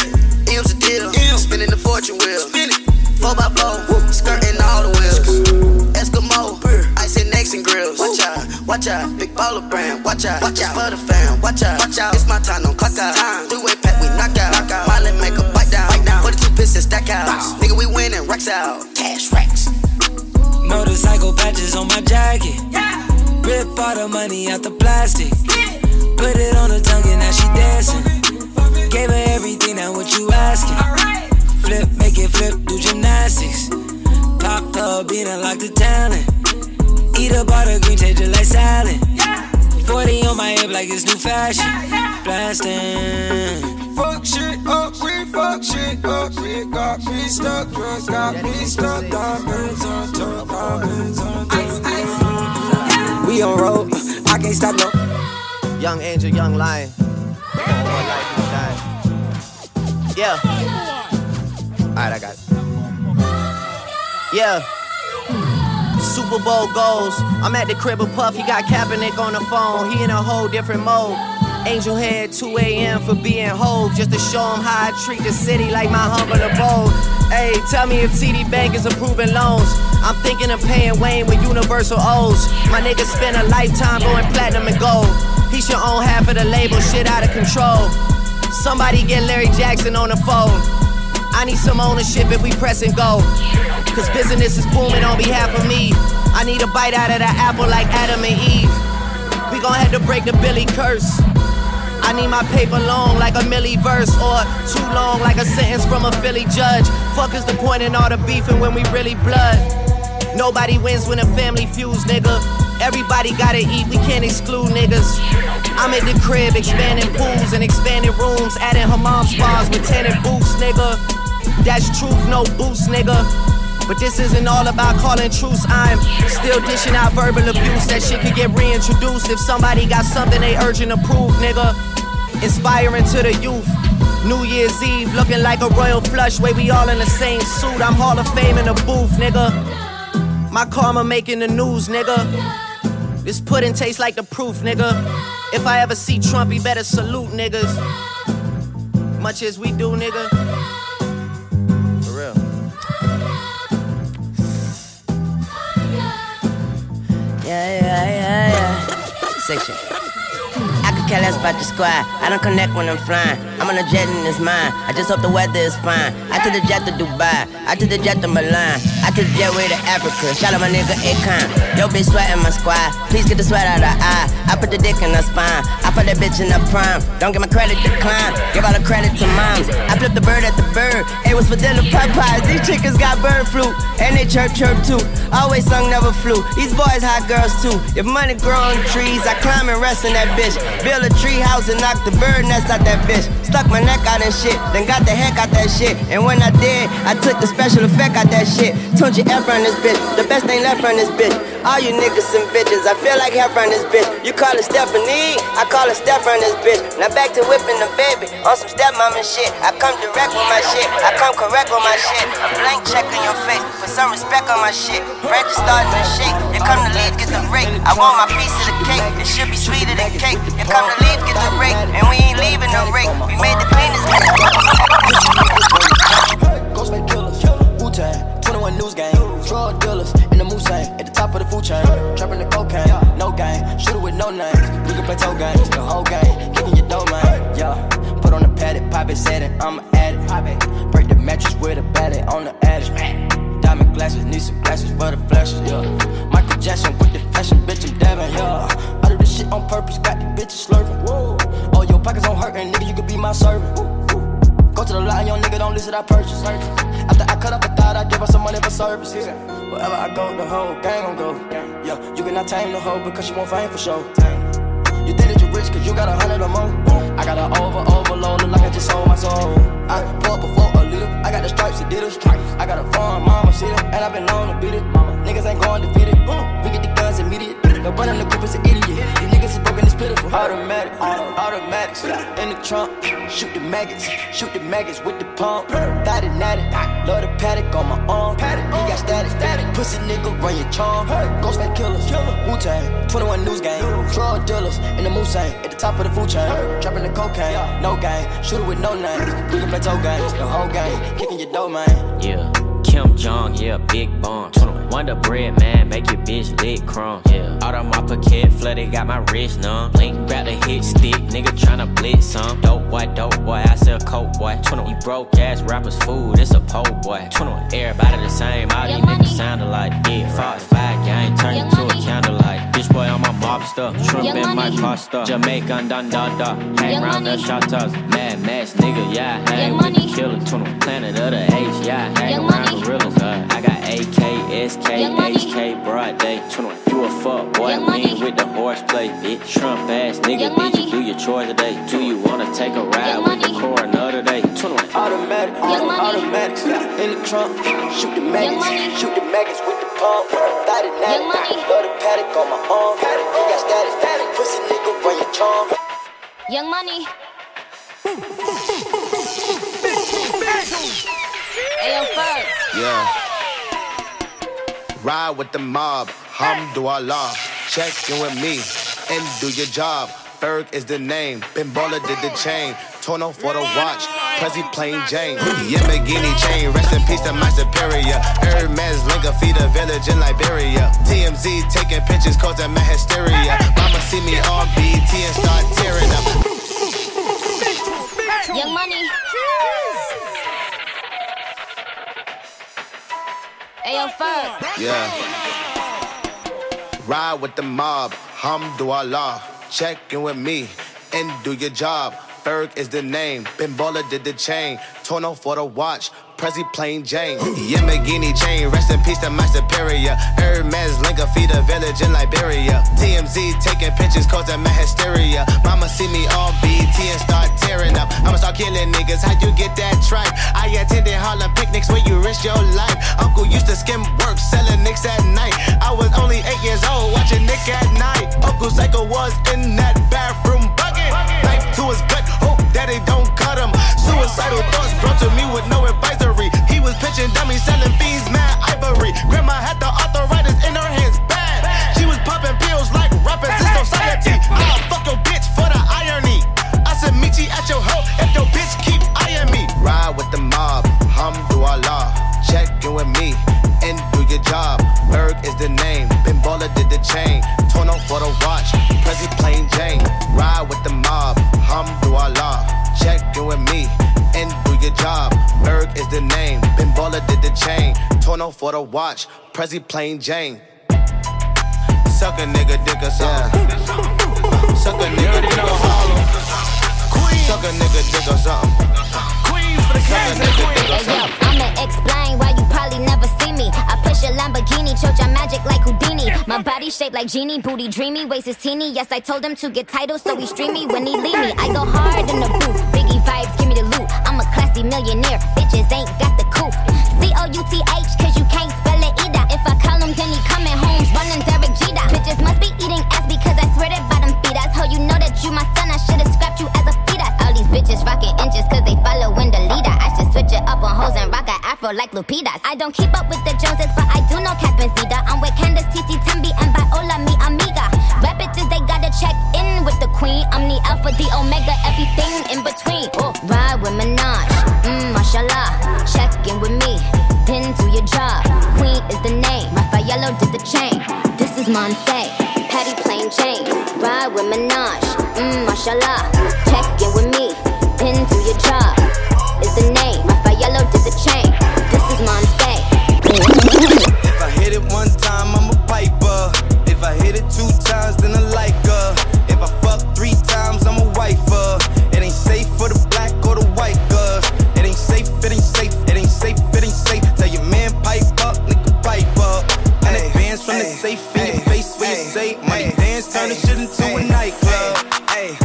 M's a deal. M. Spinning the fortune wheel. Spin it. 4x4, skirting all the wheels. Eskimo, ice and eggs and grills. Watch out, watch out. Big baller brand, watch out. Watch out for the fam, watch out. Watch out. It's my time, don't clock out. Three-way pack, we knock out. Miley make a bite down. 42 piss and stack out. Nigga, we winning, racks out. Cash racks. Motorcycle patches on my jacket. Yeah. Rip all the money out the plastic. Yeah. Put it on her tongue and now she dancing. Bump it. Gave her everything, now what you asking? Right. Flip, make it flip, do gymnastics. Pop the bean, unlock the talent. Eat up all the green, change it like salad. Yeah. 40 on my hip like it's new fashion. Yeah. Blasting. Fuck shit up, we fuck shit up, we got me stuck, drugs got me stuck, diamonds on top, diamonds on top. We on road, I can't stop no. Young angel, young lion. One life, no die. Yeah. Alright, I got it. Yeah. Super Bowl goals. I'm at the crib with Puff, he got Kaepernick on the phone. He in a whole different mode. Angel head 2 a.m. for being whole. Just to show him how I treat the city like my humble abode. Hey, tell me if TD Bank is approving loans. I'm thinking of paying Wayne with universal O's. My nigga spent a lifetime going platinum and gold. He should own half of the label, shit out of control. Somebody get Larry Jackson on the phone. I need some ownership if we press and go. Cause business is booming on behalf of me. I need a bite out of the apple like Adam and Eve. We gon' have to break the Billy curse. I need my paper long like a Millie verse, or too long like a sentence from a Philly judge. Fuck is the point in all the beefing when we really blood? Nobody wins when a family feuds, nigga. Everybody gotta eat, we can't exclude niggas. I'm at the crib expanding pools and expanding rooms, adding her mom's bars with tenant boots, nigga. That's truth, no boost, nigga. But this isn't all about calling truce. I'm still dishing out verbal abuse. That shit could get reintroduced if somebody got something they urgent to prove, nigga. Inspiring to the youth. New Year's Eve, looking like a royal flush. Way we all in the same suit. I'm Hall of Fame in the booth, nigga. My karma making the news, nigga. This pudding tastes like the proof, nigga. If I ever see Trump, he better salute, niggas. Much as we do, nigga. For real. section. I could care less about your squad. I don't connect when I'm flying. I'm on a jet and it's mine. I just hope the weather is fine. I took the jet to Dubai. I took the jet to Milan. I took the jet way to Africa. Shout out my nigga Akon. Yo, bitch, sweating my squad. Please get the sweat out of her eye. I put the dick in her spine. I put that bitch in her prime. Don't get my credit declined. Give all the credit to moms. I flipped the bird at the bird. It was for dinner Popeyes. These chickens got bird flu. And they chirp too. Always sung, never flew. These boys hot girls too. If money grow on trees, I climb and rest in that bitch. Build a tree house and knock the bird nest out that bitch. Stuck my neck out and shit, then got the heck out that shit. And when I did, I took the special effect out that shit. Tunji F on this bitch, the best thing left on this bitch. All you niggas and bitches, I feel like hell on this bitch. You call it Stephanie, I call it Steph on this bitch. Now back to whipping the baby, on some stepmama shit. I come direct with my shit, I come correct with my shit. A blank check on your face, put some respect on my shit. Break the starting to shake, here come the leaves, get the rake. I want my piece of the cake, it should be sweeter than cake. Here come the leaves, get the rake, and we ain't leaving no rake. We made the cleanest. Ghostface killers, Wu-Tang, 21 News Gang, drug dealers. In the Moussain, at the top of the food chain, trapping the cocaine, no game, shooter with no names. We can play toe games, the whole game, kicking your dough, man. Yeah, put on the padded, pop it, set it, I'm an addict. Break the mattress with a batty on the attic. Diamond glasses, need some glasses for the flashes, yeah. Michael Jackson with the fashion, bitch, I'm dabbing, yeah. I do this shit on purpose, got these bitches slurping. Whoa. All your pockets don't hurt, and nigga, you could be my servant. Go to the line, yo nigga, don't listen, I purchase. After I cut up a thought, I give her some money for services. Wherever I go, the whole gang gon' go. Yeah, you cannot tame the hoe because she won't fame for sure. You think that you rich cause you got 100 or more. I got an overload, look like I just sold my soul. I pour before a little, I got the stripes, Adidas. I got a farm, mama, see them, and I've been known to beat it. Niggas ain't going defeated, we get the guns immediate. The one in the group is an idiot. These niggas is broken, it's pitiful. Automatic, automatics. In the trunk, shoot the maggots with the pump. Thought it natty, love the paddock on my arm. He got static, pussy nigga, run your charm. Ghostface killers, Wu-Tang, 21 News Gang, drug dealers in the Moussain, at the top of the food chain, trapping the cocaine, no game, shooter with no names. We can play toe games, the whole game, kicking your dough, man. Yeah. Kim Jong, yeah, big bomb. Wonder bread, man, make your bitch lick crumbs. Yeah. Out of my pocket, flooded, got my wrist numb. Blink, grab the hit stick, nigga tryna blitz some. Dope boy, I sell coke, boy. 21. You broke ass rappers, food, it's a po' boy. 21. Everybody the same, all these niggas sound alike. Yeah, Fox 5 gang, turn into a candlelight. Bitch boy, I'm a mobster, shrimp in my pasta. Jamaican, dun. Hang round the shotas. Mad Max, nigga, yeah, hang with the killer. 21. Planet of the apes, yeah, hang around. I got AK, SK, HK, broad day. 21, you a fuck boy, lean with the horseplay, bitch. Trump ass nigga, bitch, you do your chores today. Do you wanna take a ride with the core another day? 21, automatic, automatics. In the trunk, shoot the maggots with the pump. Thought it natty, love the paddock on my arm. He got static, pussy nigga, run your charm. Young Money. Yeah. Ride with the mob, Hamdulillah. Check in with me and do your job. Berg is the name, Pinballer did the chain. Tono for the watch, Prezi plain Jane. Yamagini chain, rest in peace to my superior. Hermes Linga feed a village in Liberia. TMZ taking pictures causing my hysteria. Mama see me on BT and start tearing up. Young Money. Yeah. Ride with the mob, Hamdulillah. Check in with me and do your job. Berg is the name, Pinballer did the chain. Tono for the watch, Prezi plain Jane. Yamagini chain, rest in peace to my superior. Hermes Linga feed a village in Liberia. TMZ taking pictures causing my hysteria. Mama see me on BT and start tearing up. I'ma start killing niggas, how you get that tripe? I attended Harlem picnics where you risk your life. Uncle used to skim work, selling nicks at night. I was only 8 years old, watching Nick at night. Uncle Psycho was in that bathroom bucket. Knife to his gut, hope that they don't cut him. Suicidal thoughts brought to me with no advisory. He was pitching dummies, selling fiends, mad ivory. Grandma had the arthritis in her hands, bad. She was popping pills like rappers in society. I'll fuck your bitch for the irony. I said meet you at your hoe if your bitch keep eyeing me. Ride with the mob, Hamdulillah. Check in with me and do your job. Berg is the name, Pinballer did the chain. Torn off for the watch, Prezi play. ride with the mob. Alhamdulillah, check you and me, and do your job. Berg is the name, Ben Baller did the chain. Torno for the watch, Prezi plain Jane. Suck a nigga, dick a song. Suck a nigga, dick a song. Suck a nigga, dick a song. Hey yo, I'ma explain why you probably never see me. I push a Lamborghini, choke your magic like Houdini. My body shaped like genie, booty dreamy, waist is teeny. Yes, I told him to get titles, so he streamy when he leave me. I go hard in the booth, Biggie vibes, give me the loot. I'm a classy millionaire, bitches ain't got the coup. C-O-U-T-H, cause you can't spell it either. If I call him, then he coming home, running Derek Jeter. Bitches must be eating ass because I swear that bottom feed us. Ho, you know that you my son, I should've scrapped you as a fetus. All these bitches rocking inches cause they following the leader. I should switch it up on hoes and rock a afro like Lupita's. I don't keep up with the Joneses, but I do know Cap and Zeta. I'm with Candace, Titi, Tembi, and Viola, mi amiga. Rap bitches, they gotta check in with the queen. I'm the alpha, the omega, everything in between. Oh, ride with Minaj, mashallah. Check in with me, then do your job. Queen is the name, Raffaello did the chain. This is Monse, Patty plain Jane. Ride with Minaj, mashallah. Check in with me, then do your job. Is the name, Raffaello did the chain. This is Monse. If I hit it one time, I'm a piper. If I hit it two times, then I like her. If I fuck three times, I'm a wifer. It ain't safe for the black or the white girl. It ain't safe, it ain't safe, it ain't safe, it ain't safe. Tell your man pipe up, nigga pipe up. And it bands from the safe in your face where you say money dance, turn this shit into a nightclub. Ay,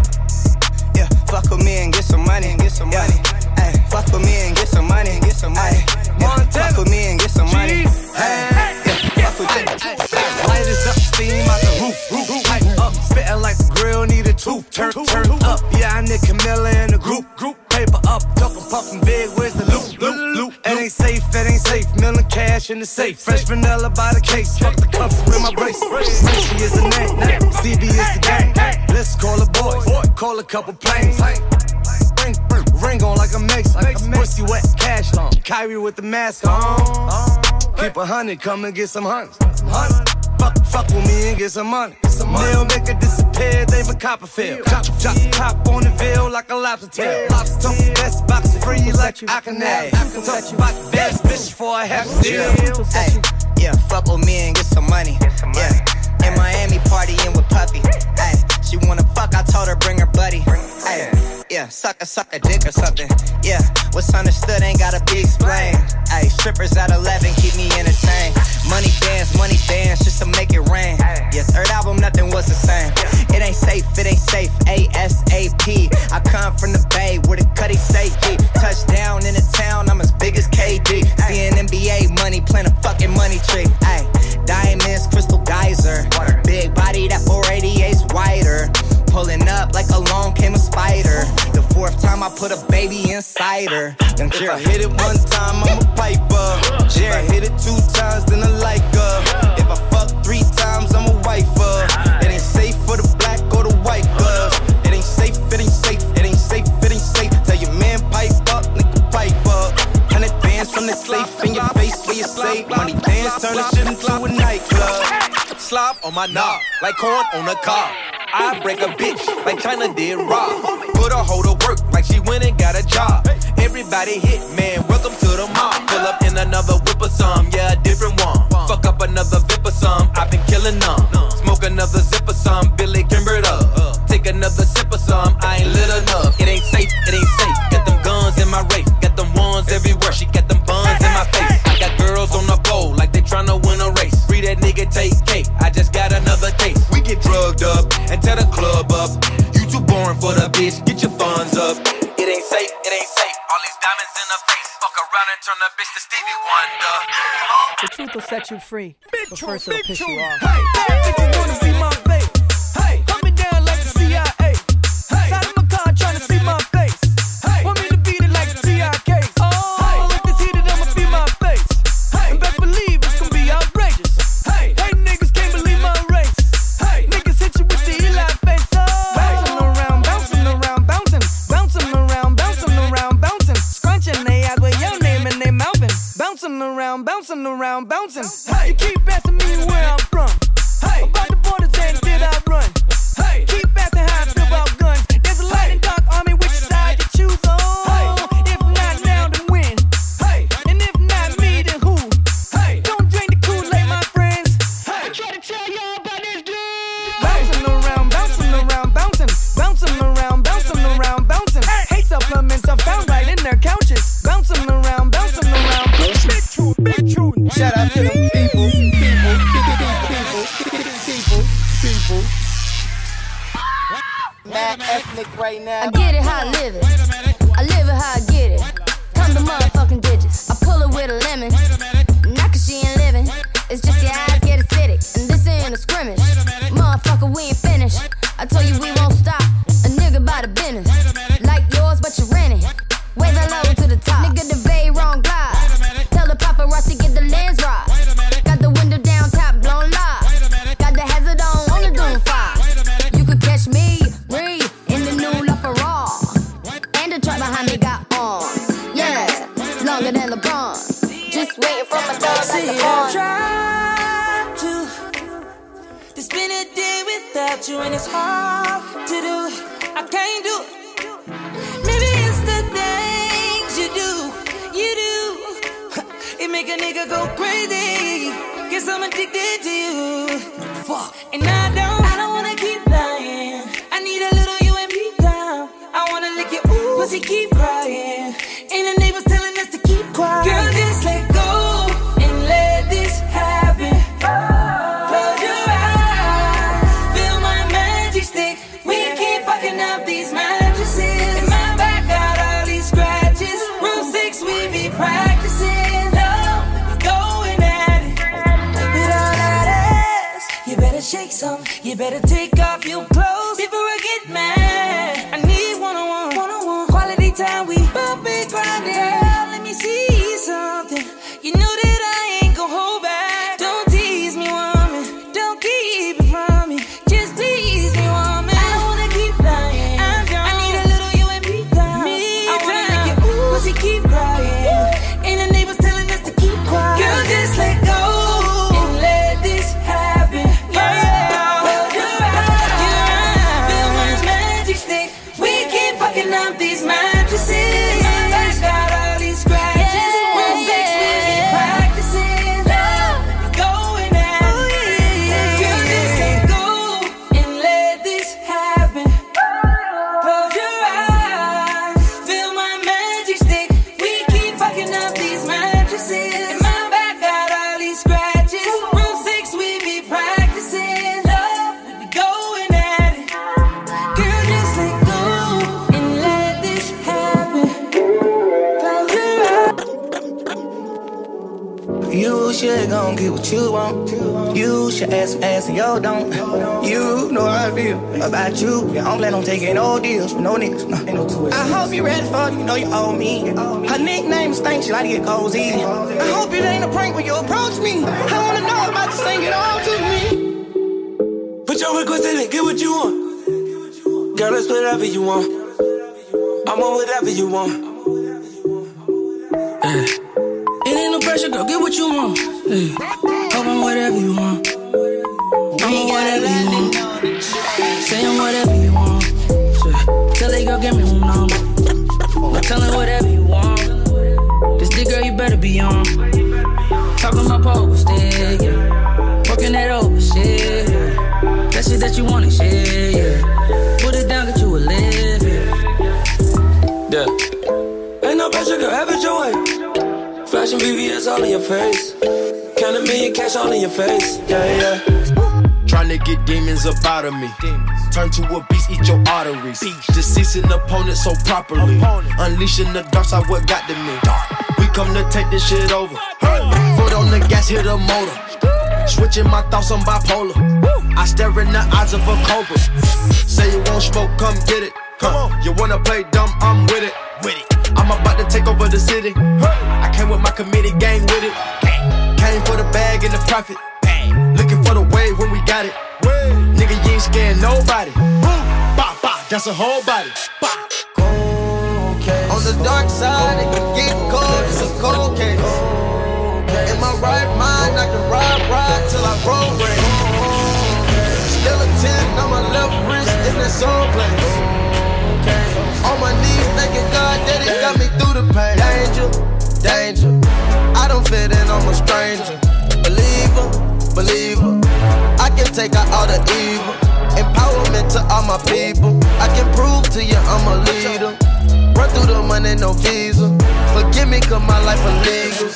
yeah, fuck with me and get some money and get some money. Ay, fuck with me and get some money and get some money. Yeah, fuck with me and get some money. Ay, yeah, fuck with me. Light is up, steam out the roof, pipe up, spittin' like the grill, need a tooth, turn up. Yeah, I need Camilla in the group, paper up, double puffin' big, where's the loop? It ain't safe, million cash in the safe. Fresh vanilla by the case, fuck the cuffs with my brace. She is the name, CB is the gang. Let's call a boy, call a couple planes. Ring on like a mix, pussy wet, cash long. Kyrie with the mask on. Keep 100, come and get some hunts. Fuck with me and get some money. They'll make it disappear, they a Copperfield. Chop on the veil like a lobster tail. Lobster top the best box free like I can have. I can touch you about the best bitch before I have to deal. Hey, yeah, fuck with me and get some money. Yeah, in Miami partying with Puffy. Hey, she wanna fuck, I told her bring her buddy. Hey, yeah, suck a dick or something. Yeah, what's understood ain't gotta be explained. Hey, strippers at 11 keep me entertained. Money dance, just to make it rain. Yeah, third album, nothing was the same. It ain't safe, ASAP. I come from the Bay, where the Cuddy say yeah. Touchdown in the town, I'm as big as KD. Seeing NBA money, playing a fucking money trick. Ay, diamonds, crystal geyser. Big body, that 488's wider. Pulling up like along came a spider. The fourth time I put a baby inside her. Then if I hit it one time, I'm a piper. If I hit it two times, then I like her. If I fuck three times, I'm a wifer. It ain't safe for the black or the white girl. It ain't safe, it ain't safe, it ain't safe, it ain't safe. Tell your man pipe up, nigga pipe up. 100 bands from the safe in your face where you say money dance, turn this shit into a nightclub. Slop on my knob, like corn on a cob. I break a bitch like China did Rob. Put a hoe to work like she went and got a job. Everybody hit, man, welcome to the mob. Pull up in another whip or some, yeah, a different one. Fuck up another vip or some, I've been killing them. Smoke another zip or some, Billy Kimbered up. Take another sip or some, I ain't lit enough. It ain't safe, it ain't safe. Got them guns in my rape, got them ones everywhere. She got them buns in my face. I got girls on the pole like they tryna win a race. Free that nigga, take cake, I just got another case. We get drugged up and tear the club up. You too boring for the bitch, get your funds up. It ain't safe, it ain't safe. All these diamonds in her face. Fuck around and turn the bitch to Stevie Wonder. The truth will set you free, but first it'll piss you off. Hey, bad bitches wanna see my face. Hey, coming down like the CIA. Hey, out of my car trying to see my face. Hey, want me to beat it like the TIK. Oh, hey, like this heated, I'ma be my face. Hey, and best believe it's gonna be outrageous. Hey, hey, niggas can't believe my race. Hey, niggas hit you with the Eli face. Oh, bouncing around, bouncing around, bouncing. Bouncing around, bouncing around, bouncing. Scrunching they out with your name and they mouthing. Bouncing around, bouncing around, bouncing. Hey, you keep asking me where I'm from. Hey, about the borders and did I run? Hey, keep asking how I feel about get the very wrong vibe. Tell the paparazzi get the lens right. Got the window down, top blown live. Got the hazard on the doom fire. You could catch me, Ree, in the new LaFerrari. And the truck behind me got arms. Yeah, longer than LeBron. Just waiting for my dog like LeBron. Try to. There's been a day without you and it's hard to do. I can't do it. Make a nigga go crazy, 'cause I'm addicted to you. Fuck. And I don't wanna keep lying. I need a little you and me down. I wanna lick your ooh, pussy keep crying. And the neighbors telling us to keep quiet. Girl, just let go and let this happen. Close your eyes, feel my magic stick. We keep fucking up these mattresses. In my back got all these scratches. Room 6, we be practicing. Shake some, you better take off your clothes before I get mad. I need one-on-one, quality time, we bump and grind it. Girl, let me see something, you know that I ain't gon' hold back. Don't tease me, woman, don't keep it from me, just please me, woman. I don't wanna keep lying, I'm gone. I need a little you and me time, I wanna make you ooh, pussy keep crying. Woo. And the neighbors telling us to keep quiet. Girl, just let go. Gon' get what you want. You should ask some ass and yo don't. You know how I feel about you. Yeah, I don't plan on taking no deals from no niggas. Nah. I hope you ready for it. You know you owe me. Her nickname stinks. She like to get cozy. I hope it ain't a prank when you approach me. I wanna know about this thing. It all to me. Put your request in and get what you want. Girl, it's whatever you want. I'm on whatever you want. It ain't no pressure, girl. Get what you want. Hope I'm whatever you want. I'm on whatever you want. Say I'm whatever you want. Tell that girl, give me one number. Tell her whatever you want. This dick girl, you better be on. Talking my poker stick, yeah. Working that over shit, yeah. That shit that you want and shit, yeah. Put it down, get you a lift, yeah. Yeah. Ain't no pressure, girl. Have it your way. Flashing BBS all in your face. Count $1 million cash all in your face, yeah, yeah. Tryna get demons up out of me. Turn to a beast, eat your arteries. Deceasing opponents so properly. Unleashing the dark side, what got to me. We come to take this shit over. Foot on the gas, hit the motor. Switching my thoughts, I'm bipolar. I stare in the eyes of a cobra. Say you won't smoke, come get it. You wanna play dumb, I'm with it. I'm about to take over the city. I came with my committee, gang with it. Came for the bag and the profit. Looking for the wave when we got it. Nigga, you ain't scared nobody. Bop, bop, that's a whole body. Bop. On the dark side, it can get cold. It's a cold case. In my right mind, I can ride till I roll rain. Still a 10 on my left wrist, in that soul place. On my knees, thanking God that it got me through the pain. Danger. I don't fit in, I'm a stranger. Believer. I can take out all the evil. Empowerment to all my people. I can prove to you I'm a leader. Run through the money, no visa. Forgive me, 'cause my life illegal.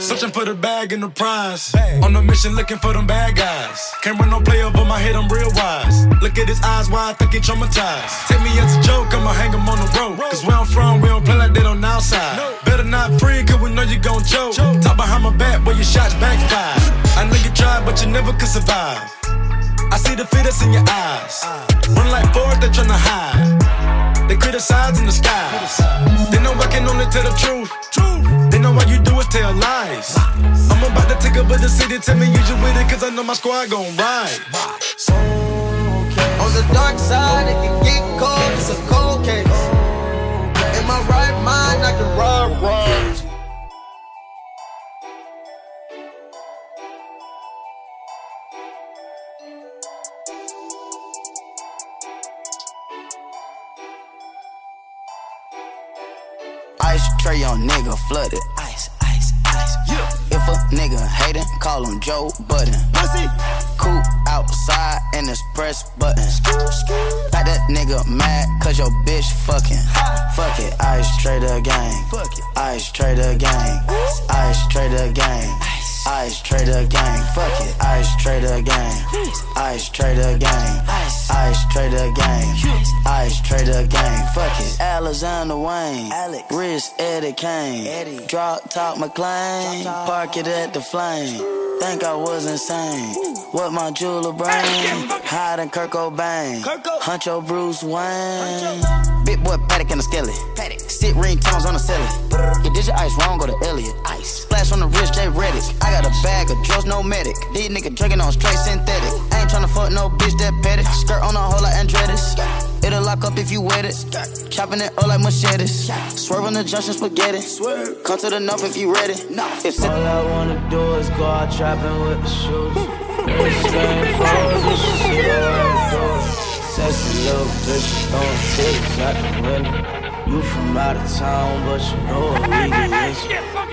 Searching for the bag and the prize. On a mission looking for them bad guys. Can't run no player, but my head, I'm real wise. Look at his eyes, why I think he traumatized. Take me as a joke, I'ma hang him on the rope. 'Cause where I'm from, we don't play like that on the outside. Better not free, 'cause we know you gon' choke. Talk behind my back, boy, your shots backfire. I know you tried, but you never could survive. I see the fear that's in your eyes. Run like Ford, they're tryna hide. They criticize in the sky. They know I can only tell the truth. They know why you do it, tell lies. I'm about to take over the city, tell me you just with it, cause I know my squad gon' ride. So, okay. On the dark side, it can get cold, it's a cold case. In my right mind, I can ride. Tray on nigga flooded, ice, ice, ice. Yeah. If a nigga hatin', call him Joe Budden. Pussy. Coop outside and it's press button. Got that nigga mad cause your bitch fucking. Fuck it, ice tray the gang. Fuck it, ice tray the gang. Ice tray the gang. Ice tray the gang. Fuck it, ice tray the gang. Ice tray the gang. Ice tray the gang. Ice tray the gang. Fuck it, Alexander Wayne. Wrist Eddie Kane. Drop top McLean. Park it at the flame. Think I was insane. What my jeweler brain? Hiding Kurt Cobain. Huncho Bruce Wayne. Big boy paddock in the skillet. Sit ring tones on the celly. You did your ice wrong, go to Elliot. Ice. Splash on the wrist, Jay Reddick. I got a bag of drugs, no medic. These niggas drinking on straight synthetic. I ain't tryna fuck no bitch that petty. Skirt on a whole like Andretti's. It'll lock up if you wet it. Chopping it up like machetes. Swerve on the junction spaghetti. Come to the north if you ready. All I wanna do is go out trapping with the shoes. Staying forward, we should see what I'm doing. Sexy little bitch, throwing tips out the window. You from out of town, but you know what we can use.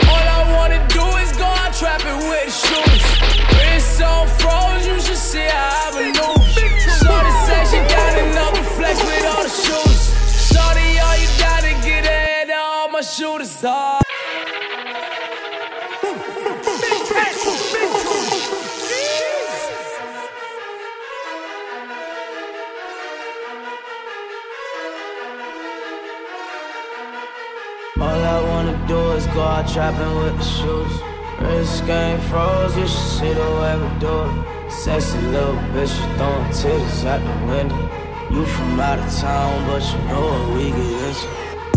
All I wanna do is go out trapping with the shoes. It's so froze, you should see how I maneuver. Shorty says she got another flex with all the shooters. Shorty, all you gotta get ahead of all my shooters are. All I wanna do is go out trapping with the shooters. Wrist game froze, you should see the way we do it. Sexy little bitch, you throwing titties out the window. You from out of town, but you know what we get into.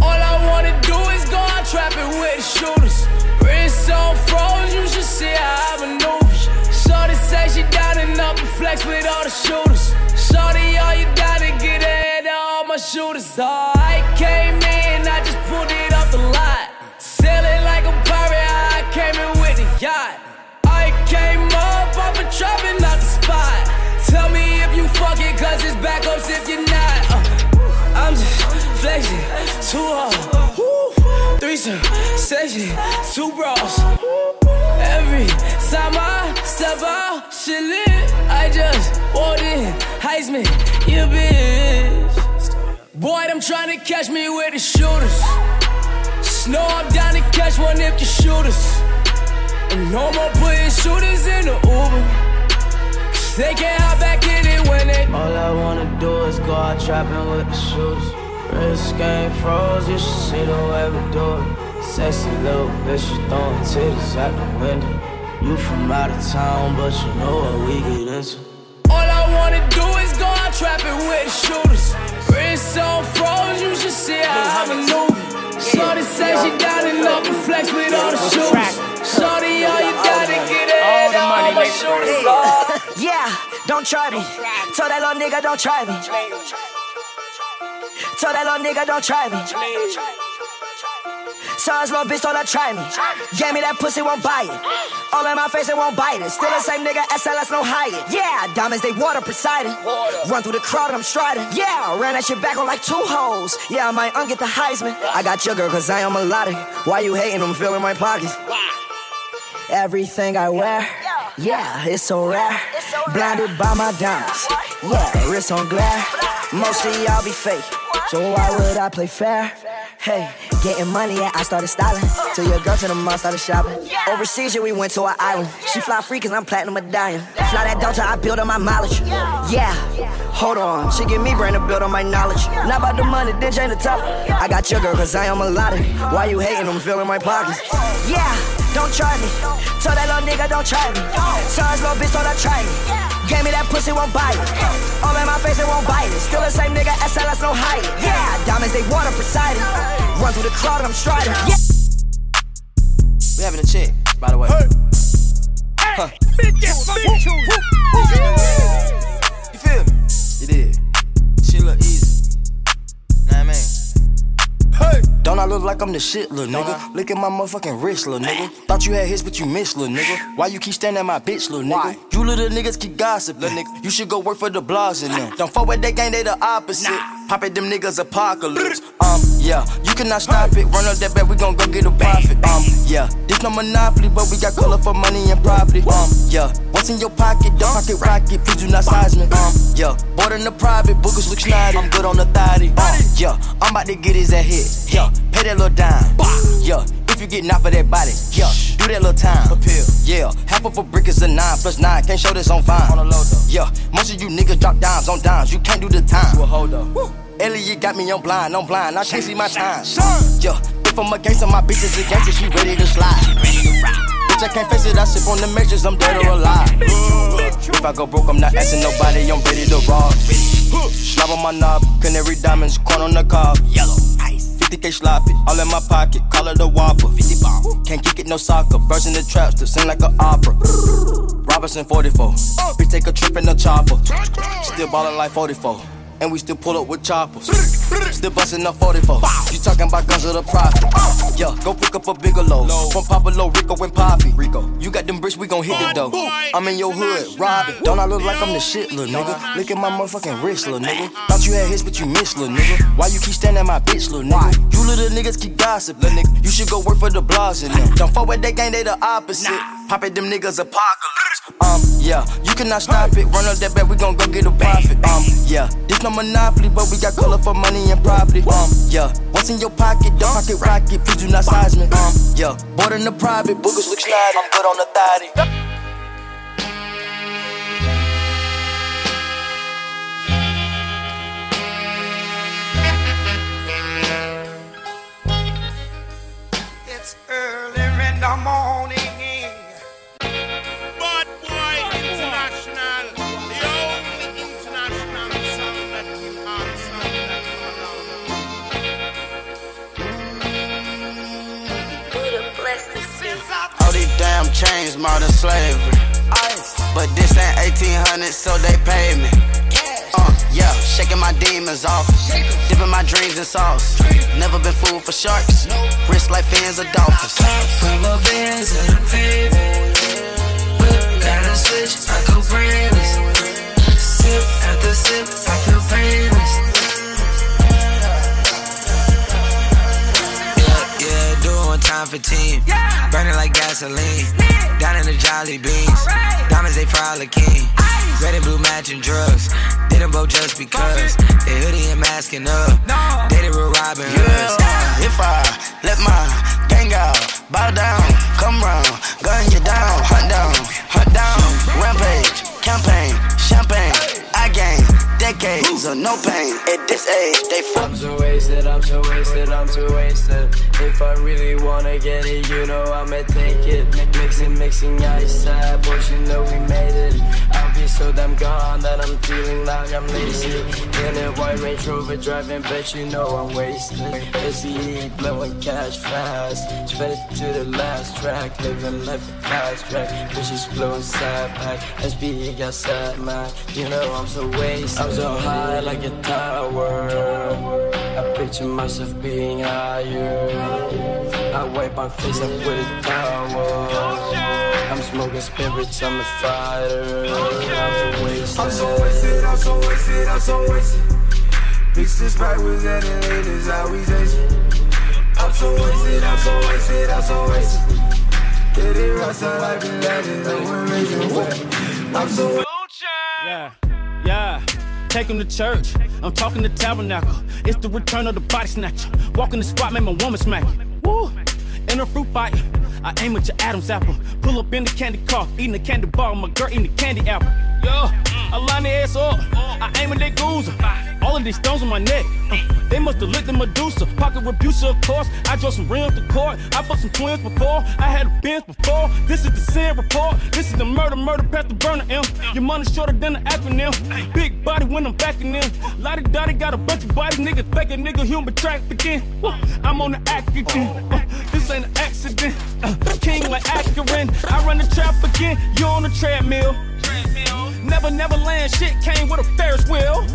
All I wanna do is go out trapping with the shooters. Wrist on froze, you should see how I maneuver. Shorty say she down and up and flex with all the shooters. Shorty, all you gotta get ahead of all my shooters are. I came in, I just pulled it off the lot. Sailing like a pirate, I came in with the yacht. I came up, I've been trapping out the spot. Tell me if you fucking, cause it's backups if you're not. I'm just flexing, too hard. Threesome, session, two bros. Every time I step out, shit lit. I just walked in, Heisman, you bitch. Boy, them trying to catch me with the shooters. Know I'm down to catch one if you shoot us. And no more putting shooters in the Uber, cause they can't hop back in it when they. All I wanna do is go out trapping with the shooters. Wrist game froze, you should see the way we do it. Sexy little bitch, you throwing titties out the window. You from out of town, but you know what we get into. All I wanna do is go out trapping with the shooters. Wrist on froze, you should see how I maneuver. Shorty says she got enough to flex with all the shooters. Shorty, all you gotta get ahead of all my shooters. Yeah, don't try me. Tell that little nigga don't try me. Tell that little nigga don't try me. Son's little bitch don't try me. Gave me that pussy, won't buy it. All in my face, it won't bite it. Still the same nigga, SLS, no hide it. Yeah, diamonds, they water Poseidon. Run through the crowd, I'm striding. Yeah, ran that shit back on like two hoes. Yeah, I might unget the Heisman. I got your girl, cause I am melodic. Why you hating? I'm feeling my pockets. Everything I wear, yeah, it's so rare. Blinded by my diamonds, yeah, wrist on glare. Mostly I'll be fake, so why would I play fair? Hey, getting money and I started styling. Till your girl to the mall started shopping. Overseas, yeah, we went to an island. She fly free cause I'm platinum medallion. Fly that Delta, I build on my mileage. Yeah, hold on, she give me brain to build on my knowledge. Not about the money, then change the topic. I got your girl cause I am melodic. Why you hating? I'm feeling my pockets. Yeah, don't try me. Tell that little nigga don't try me. Tell his little bitch don't try me. Gave me that pussy, won't bite it. All in my face, it won't bite it. Still the same nigga, SLS, no hiding. Yeah, diamonds, they water Poseidon. Run through the crowd, I'm striding. Yeah. We having a chick, by the way. Huh. You feel me? You did. She look easy. Know what I mean? Hey. Don't I look like I'm the shit, little nigga? Look at my motherfucking wrist, little nigga. Thought you had hits, but you missed, little nigga. Why you keep standing at my bitch, little nigga? You little niggas keep gossiping, little nigga. You should go work for the blogs and them. Don't fuck with that gang, they the opposite. Pop at them niggas apocalypse. Yeah, you cannot stop it. Run up that bet, we gon' go get a profit. Yeah, this no monopoly, but we got color for money and property. Yeah, what's in your pocket? Don't pocket rocket, please do not size me. Yeah, bought in the private, boogers look snotty. I'm good on the thotty. Yeah, I'm about to get his that hit. Yeah, pay that little dime. Yeah, if you get knocked for that body. Yeah, do that little time. Yeah, half of a brick is a 9 + 9. Can't show this on Vine. Yeah, most of you niggas drop dimes on dimes. You can't do the time. Elliot got me, I'm blind, I can't see my time. Yeah, if I'm a gangster, my bitch is a gangster, she ready to slide. Bitch, I can't face it, I sip on the matrix, I'm dead or alive. If I go broke, I'm not asking nobody, I'm ready to rob. Slap on my knob, canary diamonds, corn on the cob. Yellow ice, 50K sloppy, all in my pocket, call it a whopper. 50 bomb, can't kick it, no soccer, burst in the traps to sing like an opera. Robertson 44, bitch take a trip in the chopper. Still ballin' like 44. And we still pull up with choppers. Still bustin' up 44. You talking about guns or the profit? Yeah, go pick up a Bigelow from Pablo Rico and Poppy. You got them bricks, we gon' hit it though. I'm in your hood, robbing. Don't I look like I'm the shit, little nigga? Look at my motherfucking wrist, little nigga. Thought you had hits, but you missed, little nigga. Why you keep standing at my bitch, little nigga? You little niggas keep gossiping, little nigga. You should go work for the blogs and them. Don't fuck with that gang, they the opposite. Pop at them niggas apocalypse. Yeah, you cannot stop it. Run up that bet, we gon' go get a profit. Yeah, this no monopoly, but we got color for money and property. Yeah, what's in your pocket? Don't pocket rocket, please do not size me. Yeah, bought in the private, boogers look slide. I'm good on the thotty. It's early in the morning. Damn chains, modern slavery. But this ain't 1800, so they pay me. Yeah, shaking my demons off, dipping my dreams in sauce. Never been fooled for sharks, wrist like fins or dolphins. From a Benz and a Pivot, whip, got a switch, I go brainless. Sip after sip, I feel painless. Yeah, doing time for team. Burning like gasoline, down in the Jolly Beans. Diamonds, they frolicking. Red and blue matching drugs. Did them both just because. They hoodie and masking up. Dated with Robin Hoods. If I let my gang out, bow down, come round, gun you down, hunt down, rampage, campaign, champagne. I gain decades of no pain at this age. They fuck. I'm so wasted. If I really wanna get it, you know I'ma take it. Mixing ice side, boys, you know we made it. I'll be so damn gone that I'm feeling like I'm lazy. In a white Range Rover driving, but you know I'm wasted. Busy blowing cash fast, sped it to the last track, living life the fast track. Bitches blowing side back, SB got sad man. You know I'm so wasted. I'm so high like a tower. I picture myself being higher. I wipe my face up with a towel. I'm smoking spirits, I'm a fighter. I'm so wasted. Mix this backwards and it ain't as always Asian. I'm so wasted. Did it right so I can let it know we're raging. I'm so wasted. Yeah. Take him to church, I'm talking to Tabernacle. It's the return of the body snatcher. Walk in the spot, make my woman smack it. Woo! In a fruit fight, I aim at your Adam's apple. Pull up in the candy car, eating a candy bar. My girl eating a candy apple. Yo, I line the ass up, I aim at that goozer. All of these stones on my neck, they must have licked the Medusa. Pocket Rebusa, of course. I drove some rims to court. I fucked some twins before. I had a Benz before. This is the sin report. This is the murder, path to burner M. Your money's shorter than the acronym. Big body when I'm backing in. Lottie Dottie got a bunch of bodies, niggas fake a nigga human trafficking. I'm on the act again. This ain't an accident. King like Acheron. I run the trap again. You on the treadmill. Never land shit came with a Ferris wheel.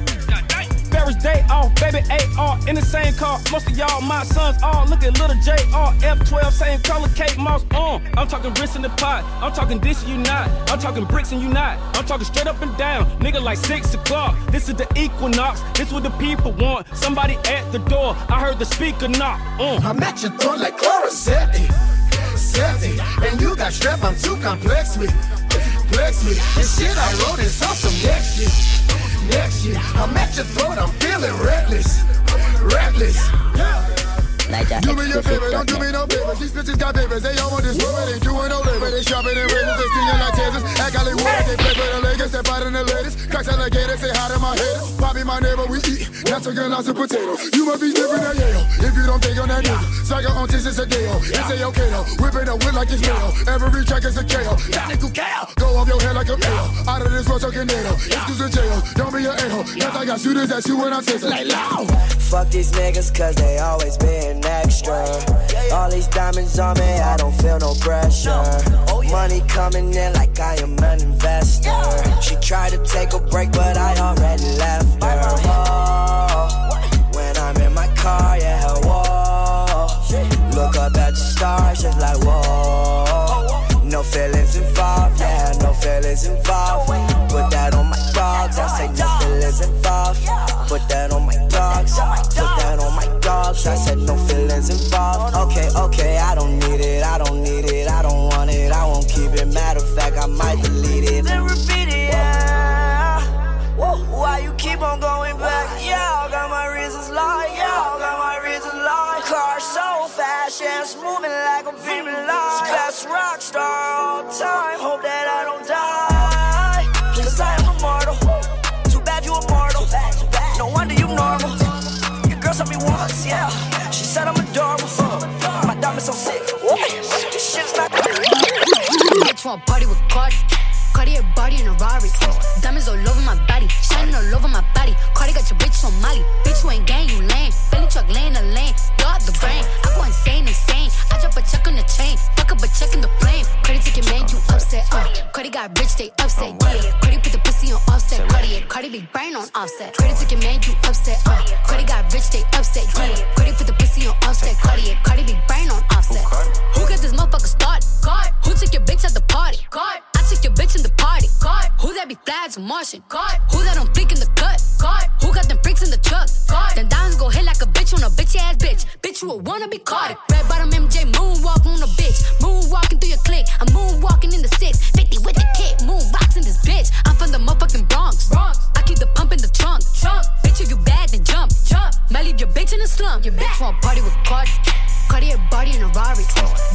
Ferris day off, baby AR in the same car. Most of y'all, my sons, all look at little JR. F12, same color, Kate Moss on. I'm talking wrist in the pot. I'm talking this and you not. I'm talking bricks and you not. I'm talking straight up and down. Nigga, like 6 o'clock. This is the equinox. This what the people want. Somebody at the door. I heard the speaker knock. I'm at your throne like Clara Setty. And you got strap, I'm too complex with. And shit I wrote is awesome. Next year I'm at your throat, I'm feeling reckless. Yeah. Do me your favor, don't do me no favors. These bitches got papers, they all want this woman. Ain't doing no labor, they shopping in razors. They stealing like Texas, act like water. They play for the Lakers, they fight in the latest. Cracks alligators, say hi to my haters. Poppy my neighbor, we eat natural lots of potatoes. You must be different than Yale if you don't think on that nigga. Saga on this is a deal, it's a okay though. Whipping up with like it's mail. Every track is a KO. Technical KO. Go off your head like a mail. Out of this world, so tornado. Excuse the jail, don't be an a-hole. Cause I got shooters that shoot when I say like loud. Fuck these niggas, cause they always been extra. All these diamonds on me, I don't feel no pressure. Money coming in like I am an investor. She tried to take a break, but I already left her. Oh, when I'm in my car, yeah, whoa. Look up at the stars, just like whoa. No feelings involved, yeah, no feelings involved. Put that on my dogs, I say no feelings involved. Put that on my dogs, put that on my dogs. I said no feelings involved. Okay, I don't need it, I don't want it, I won't keep it. Matter of fact, I might delete it. Then repeat it, yeah. Why you keep on going back? Yeah, I got my reasons like, Car so fast, yeah, it's moving like a beaming light. Class rock star all time, hope that I don't die. Cause I am immortal, too bad you immortal. No wonder you normal. Your girl saw me once, yeah. She said I'm adorable. My diamond's so sick. This shit's not good. Bitch want party with Cardi. Cardi a body in a Rari. Diamonds all over my body, shining all over my body. Cardi got your bitch on Molly. Bitch, you ain't gang, you lame. Belly truck laying the lane. Blow out the brain. I go insane. I drop a check on the chain. Fuck up a check in the flame. Cardi take your man, you upset. Cardi got rich, they upset. Yeah. Cardi put the pussy on offset. Cardi be brain on offset. Cardi took your man, you upset. Cardi got rich, they upset. Yeah. Cardi put the pussy on offset. Cardi be brain on offset. Who got this motherfucker started? God. Who took your bitch at the party? God. I took your bitch in the party. God. Who that be flags and Martian? God. Who that on fleek in the cut? God. Who got them freaks in the truck? God. Them diamonds go hit like a bitch on a bitchy ass bitch. Bitch, you a wanna be caught. Red bottom MJ moonwalk on a bitch. Moonwalking through your clique. I'm moonwalking in the 650 with the kit. Moonwalks in this bitch. I'm from the motherfucking Bronx. I keep the pump in the trunk. Bitch, if you bad, then jump. Might leave your bitch in the slump. Your bitch want party with Cardi. Cardi a body in a Rari.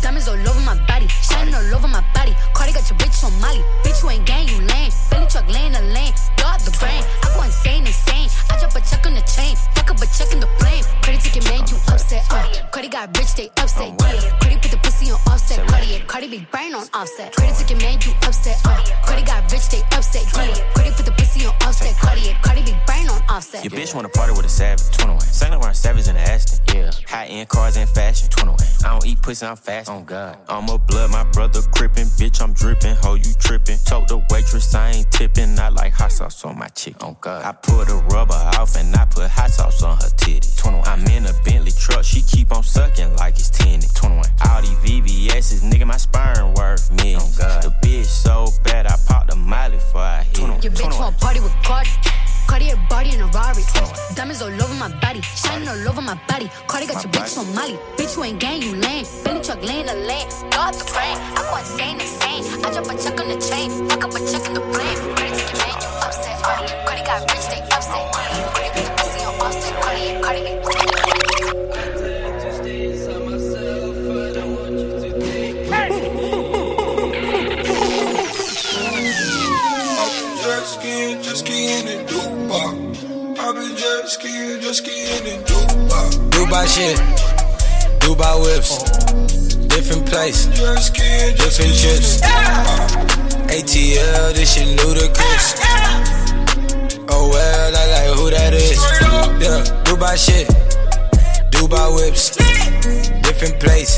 Diamonds all over my body, shining all over my body. Cardi got your bitch on Molly. Bitch, you ain't gang, you lame. Belly truck laying the lane. Blow out the brain. I go insane. I drop a check on the chain. Fuck up a check in the flame. Cardi took your man, you upset. Cardi got rich, they upset. Yeah. Cardi put the pussy on offset. Cardi be brain on offset. Cardi took your man, you upset. Cardi got rich, they upset. Yeah. Cardi put the pussy on offset. Cardi be brain on offset. Your bitch wanna party with a savage. 21. Sing around savage in the Aston. Yeah. High end cars and fashion. 21. I don't eat pussy, I'm fast. Oh God. I'm a blood, my brother crippin'. Bitch, I'm drippin'. Ho, you trippin'. Told the waitress I ain't tippin'. I like hot sauce on my chick. Oh God. I put a rubber off and I put hot sauce on her titty. 21. I'm in a Bentley truck, she keep on sucking like it's tinted. 21. All these VVS's, nigga, my sperm worth millions. Oh God. The bitch so bad, I popped a Molly for I hit. 21. Your bitch want party with Cardi. Cardi a body in a Rari. Diamonds all over my body, shining all over my body. Cardi got your bitch on Molly. Bitch, you ain't gang, you lame. Bentley truck laying the lane. Blow out the brain. I go insane. I drop a check on the chain. Fuck up a check in the flame. Cardi take your man, you upset. Cardi got rich, they upset. Cardi put the pussy on offset. Cardi be. Just getting in Dubai. I've been jet Dubai shit, Dubai whips, different place, different chips. ATL, this shit ludicrous. Oh well, I like who that is. Yeah, Dubai shit, Dubai whips, different place,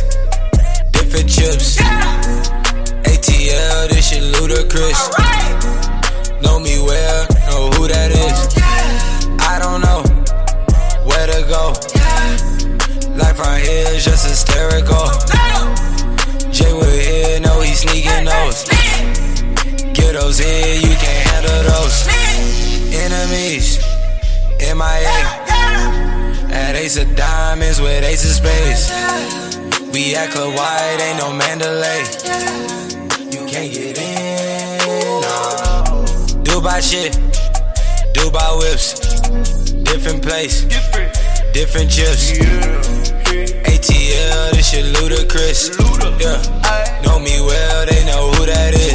different chips. ATL, this shit ludicrous. Know me well, know who that is. I don't know where to go. Life right here is just hysterical. Jay with here, no, he sneaking those. Get those here, you can't handle those. Enemies, MIA. At Ace of Diamonds with Ace of Spades. We at Club White, ain't no Mandalay. You can't get in, no. Dubai shit, Dubai whips. Different place, different chips. ATL, this shit ludicrous. Yeah. Know me well, they know who that is.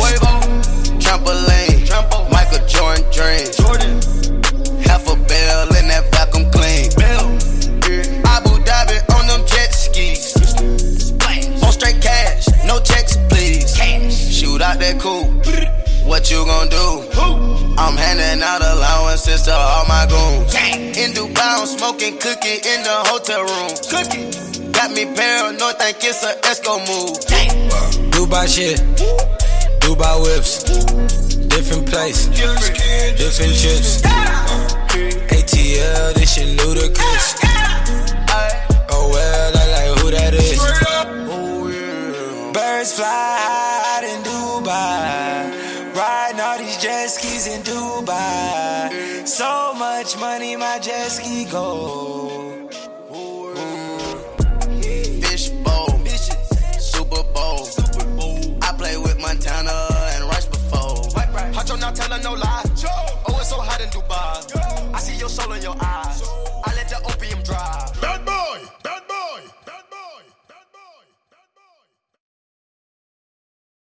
Trampoline, Michael Jordan dreams. Half a bell in that vacuum clean. Abu Dhabi on them jet skis. On straight cash, no checks, please. Shoot out that coupe. What you gon' do? I'm handing out allowances to all my goons. In Dubai, I'm smoking cookie in the hotel room. Got me paranoid, think it's an Esco move. Dubai shit, Dubai whips, different place, different chips. ATL, this shit ludicrous. Oh well, I like who that is. Birds fly high in Dubai. Riding all these jet skis in Dubai. So much money, my jet ski go. Fish bowl, Super Bowl. I play with Montana and Rice before. Hot yo, not telling no lie. Oh, it's so hot in Dubai. I see your soul in your eyes. I let the opium dry.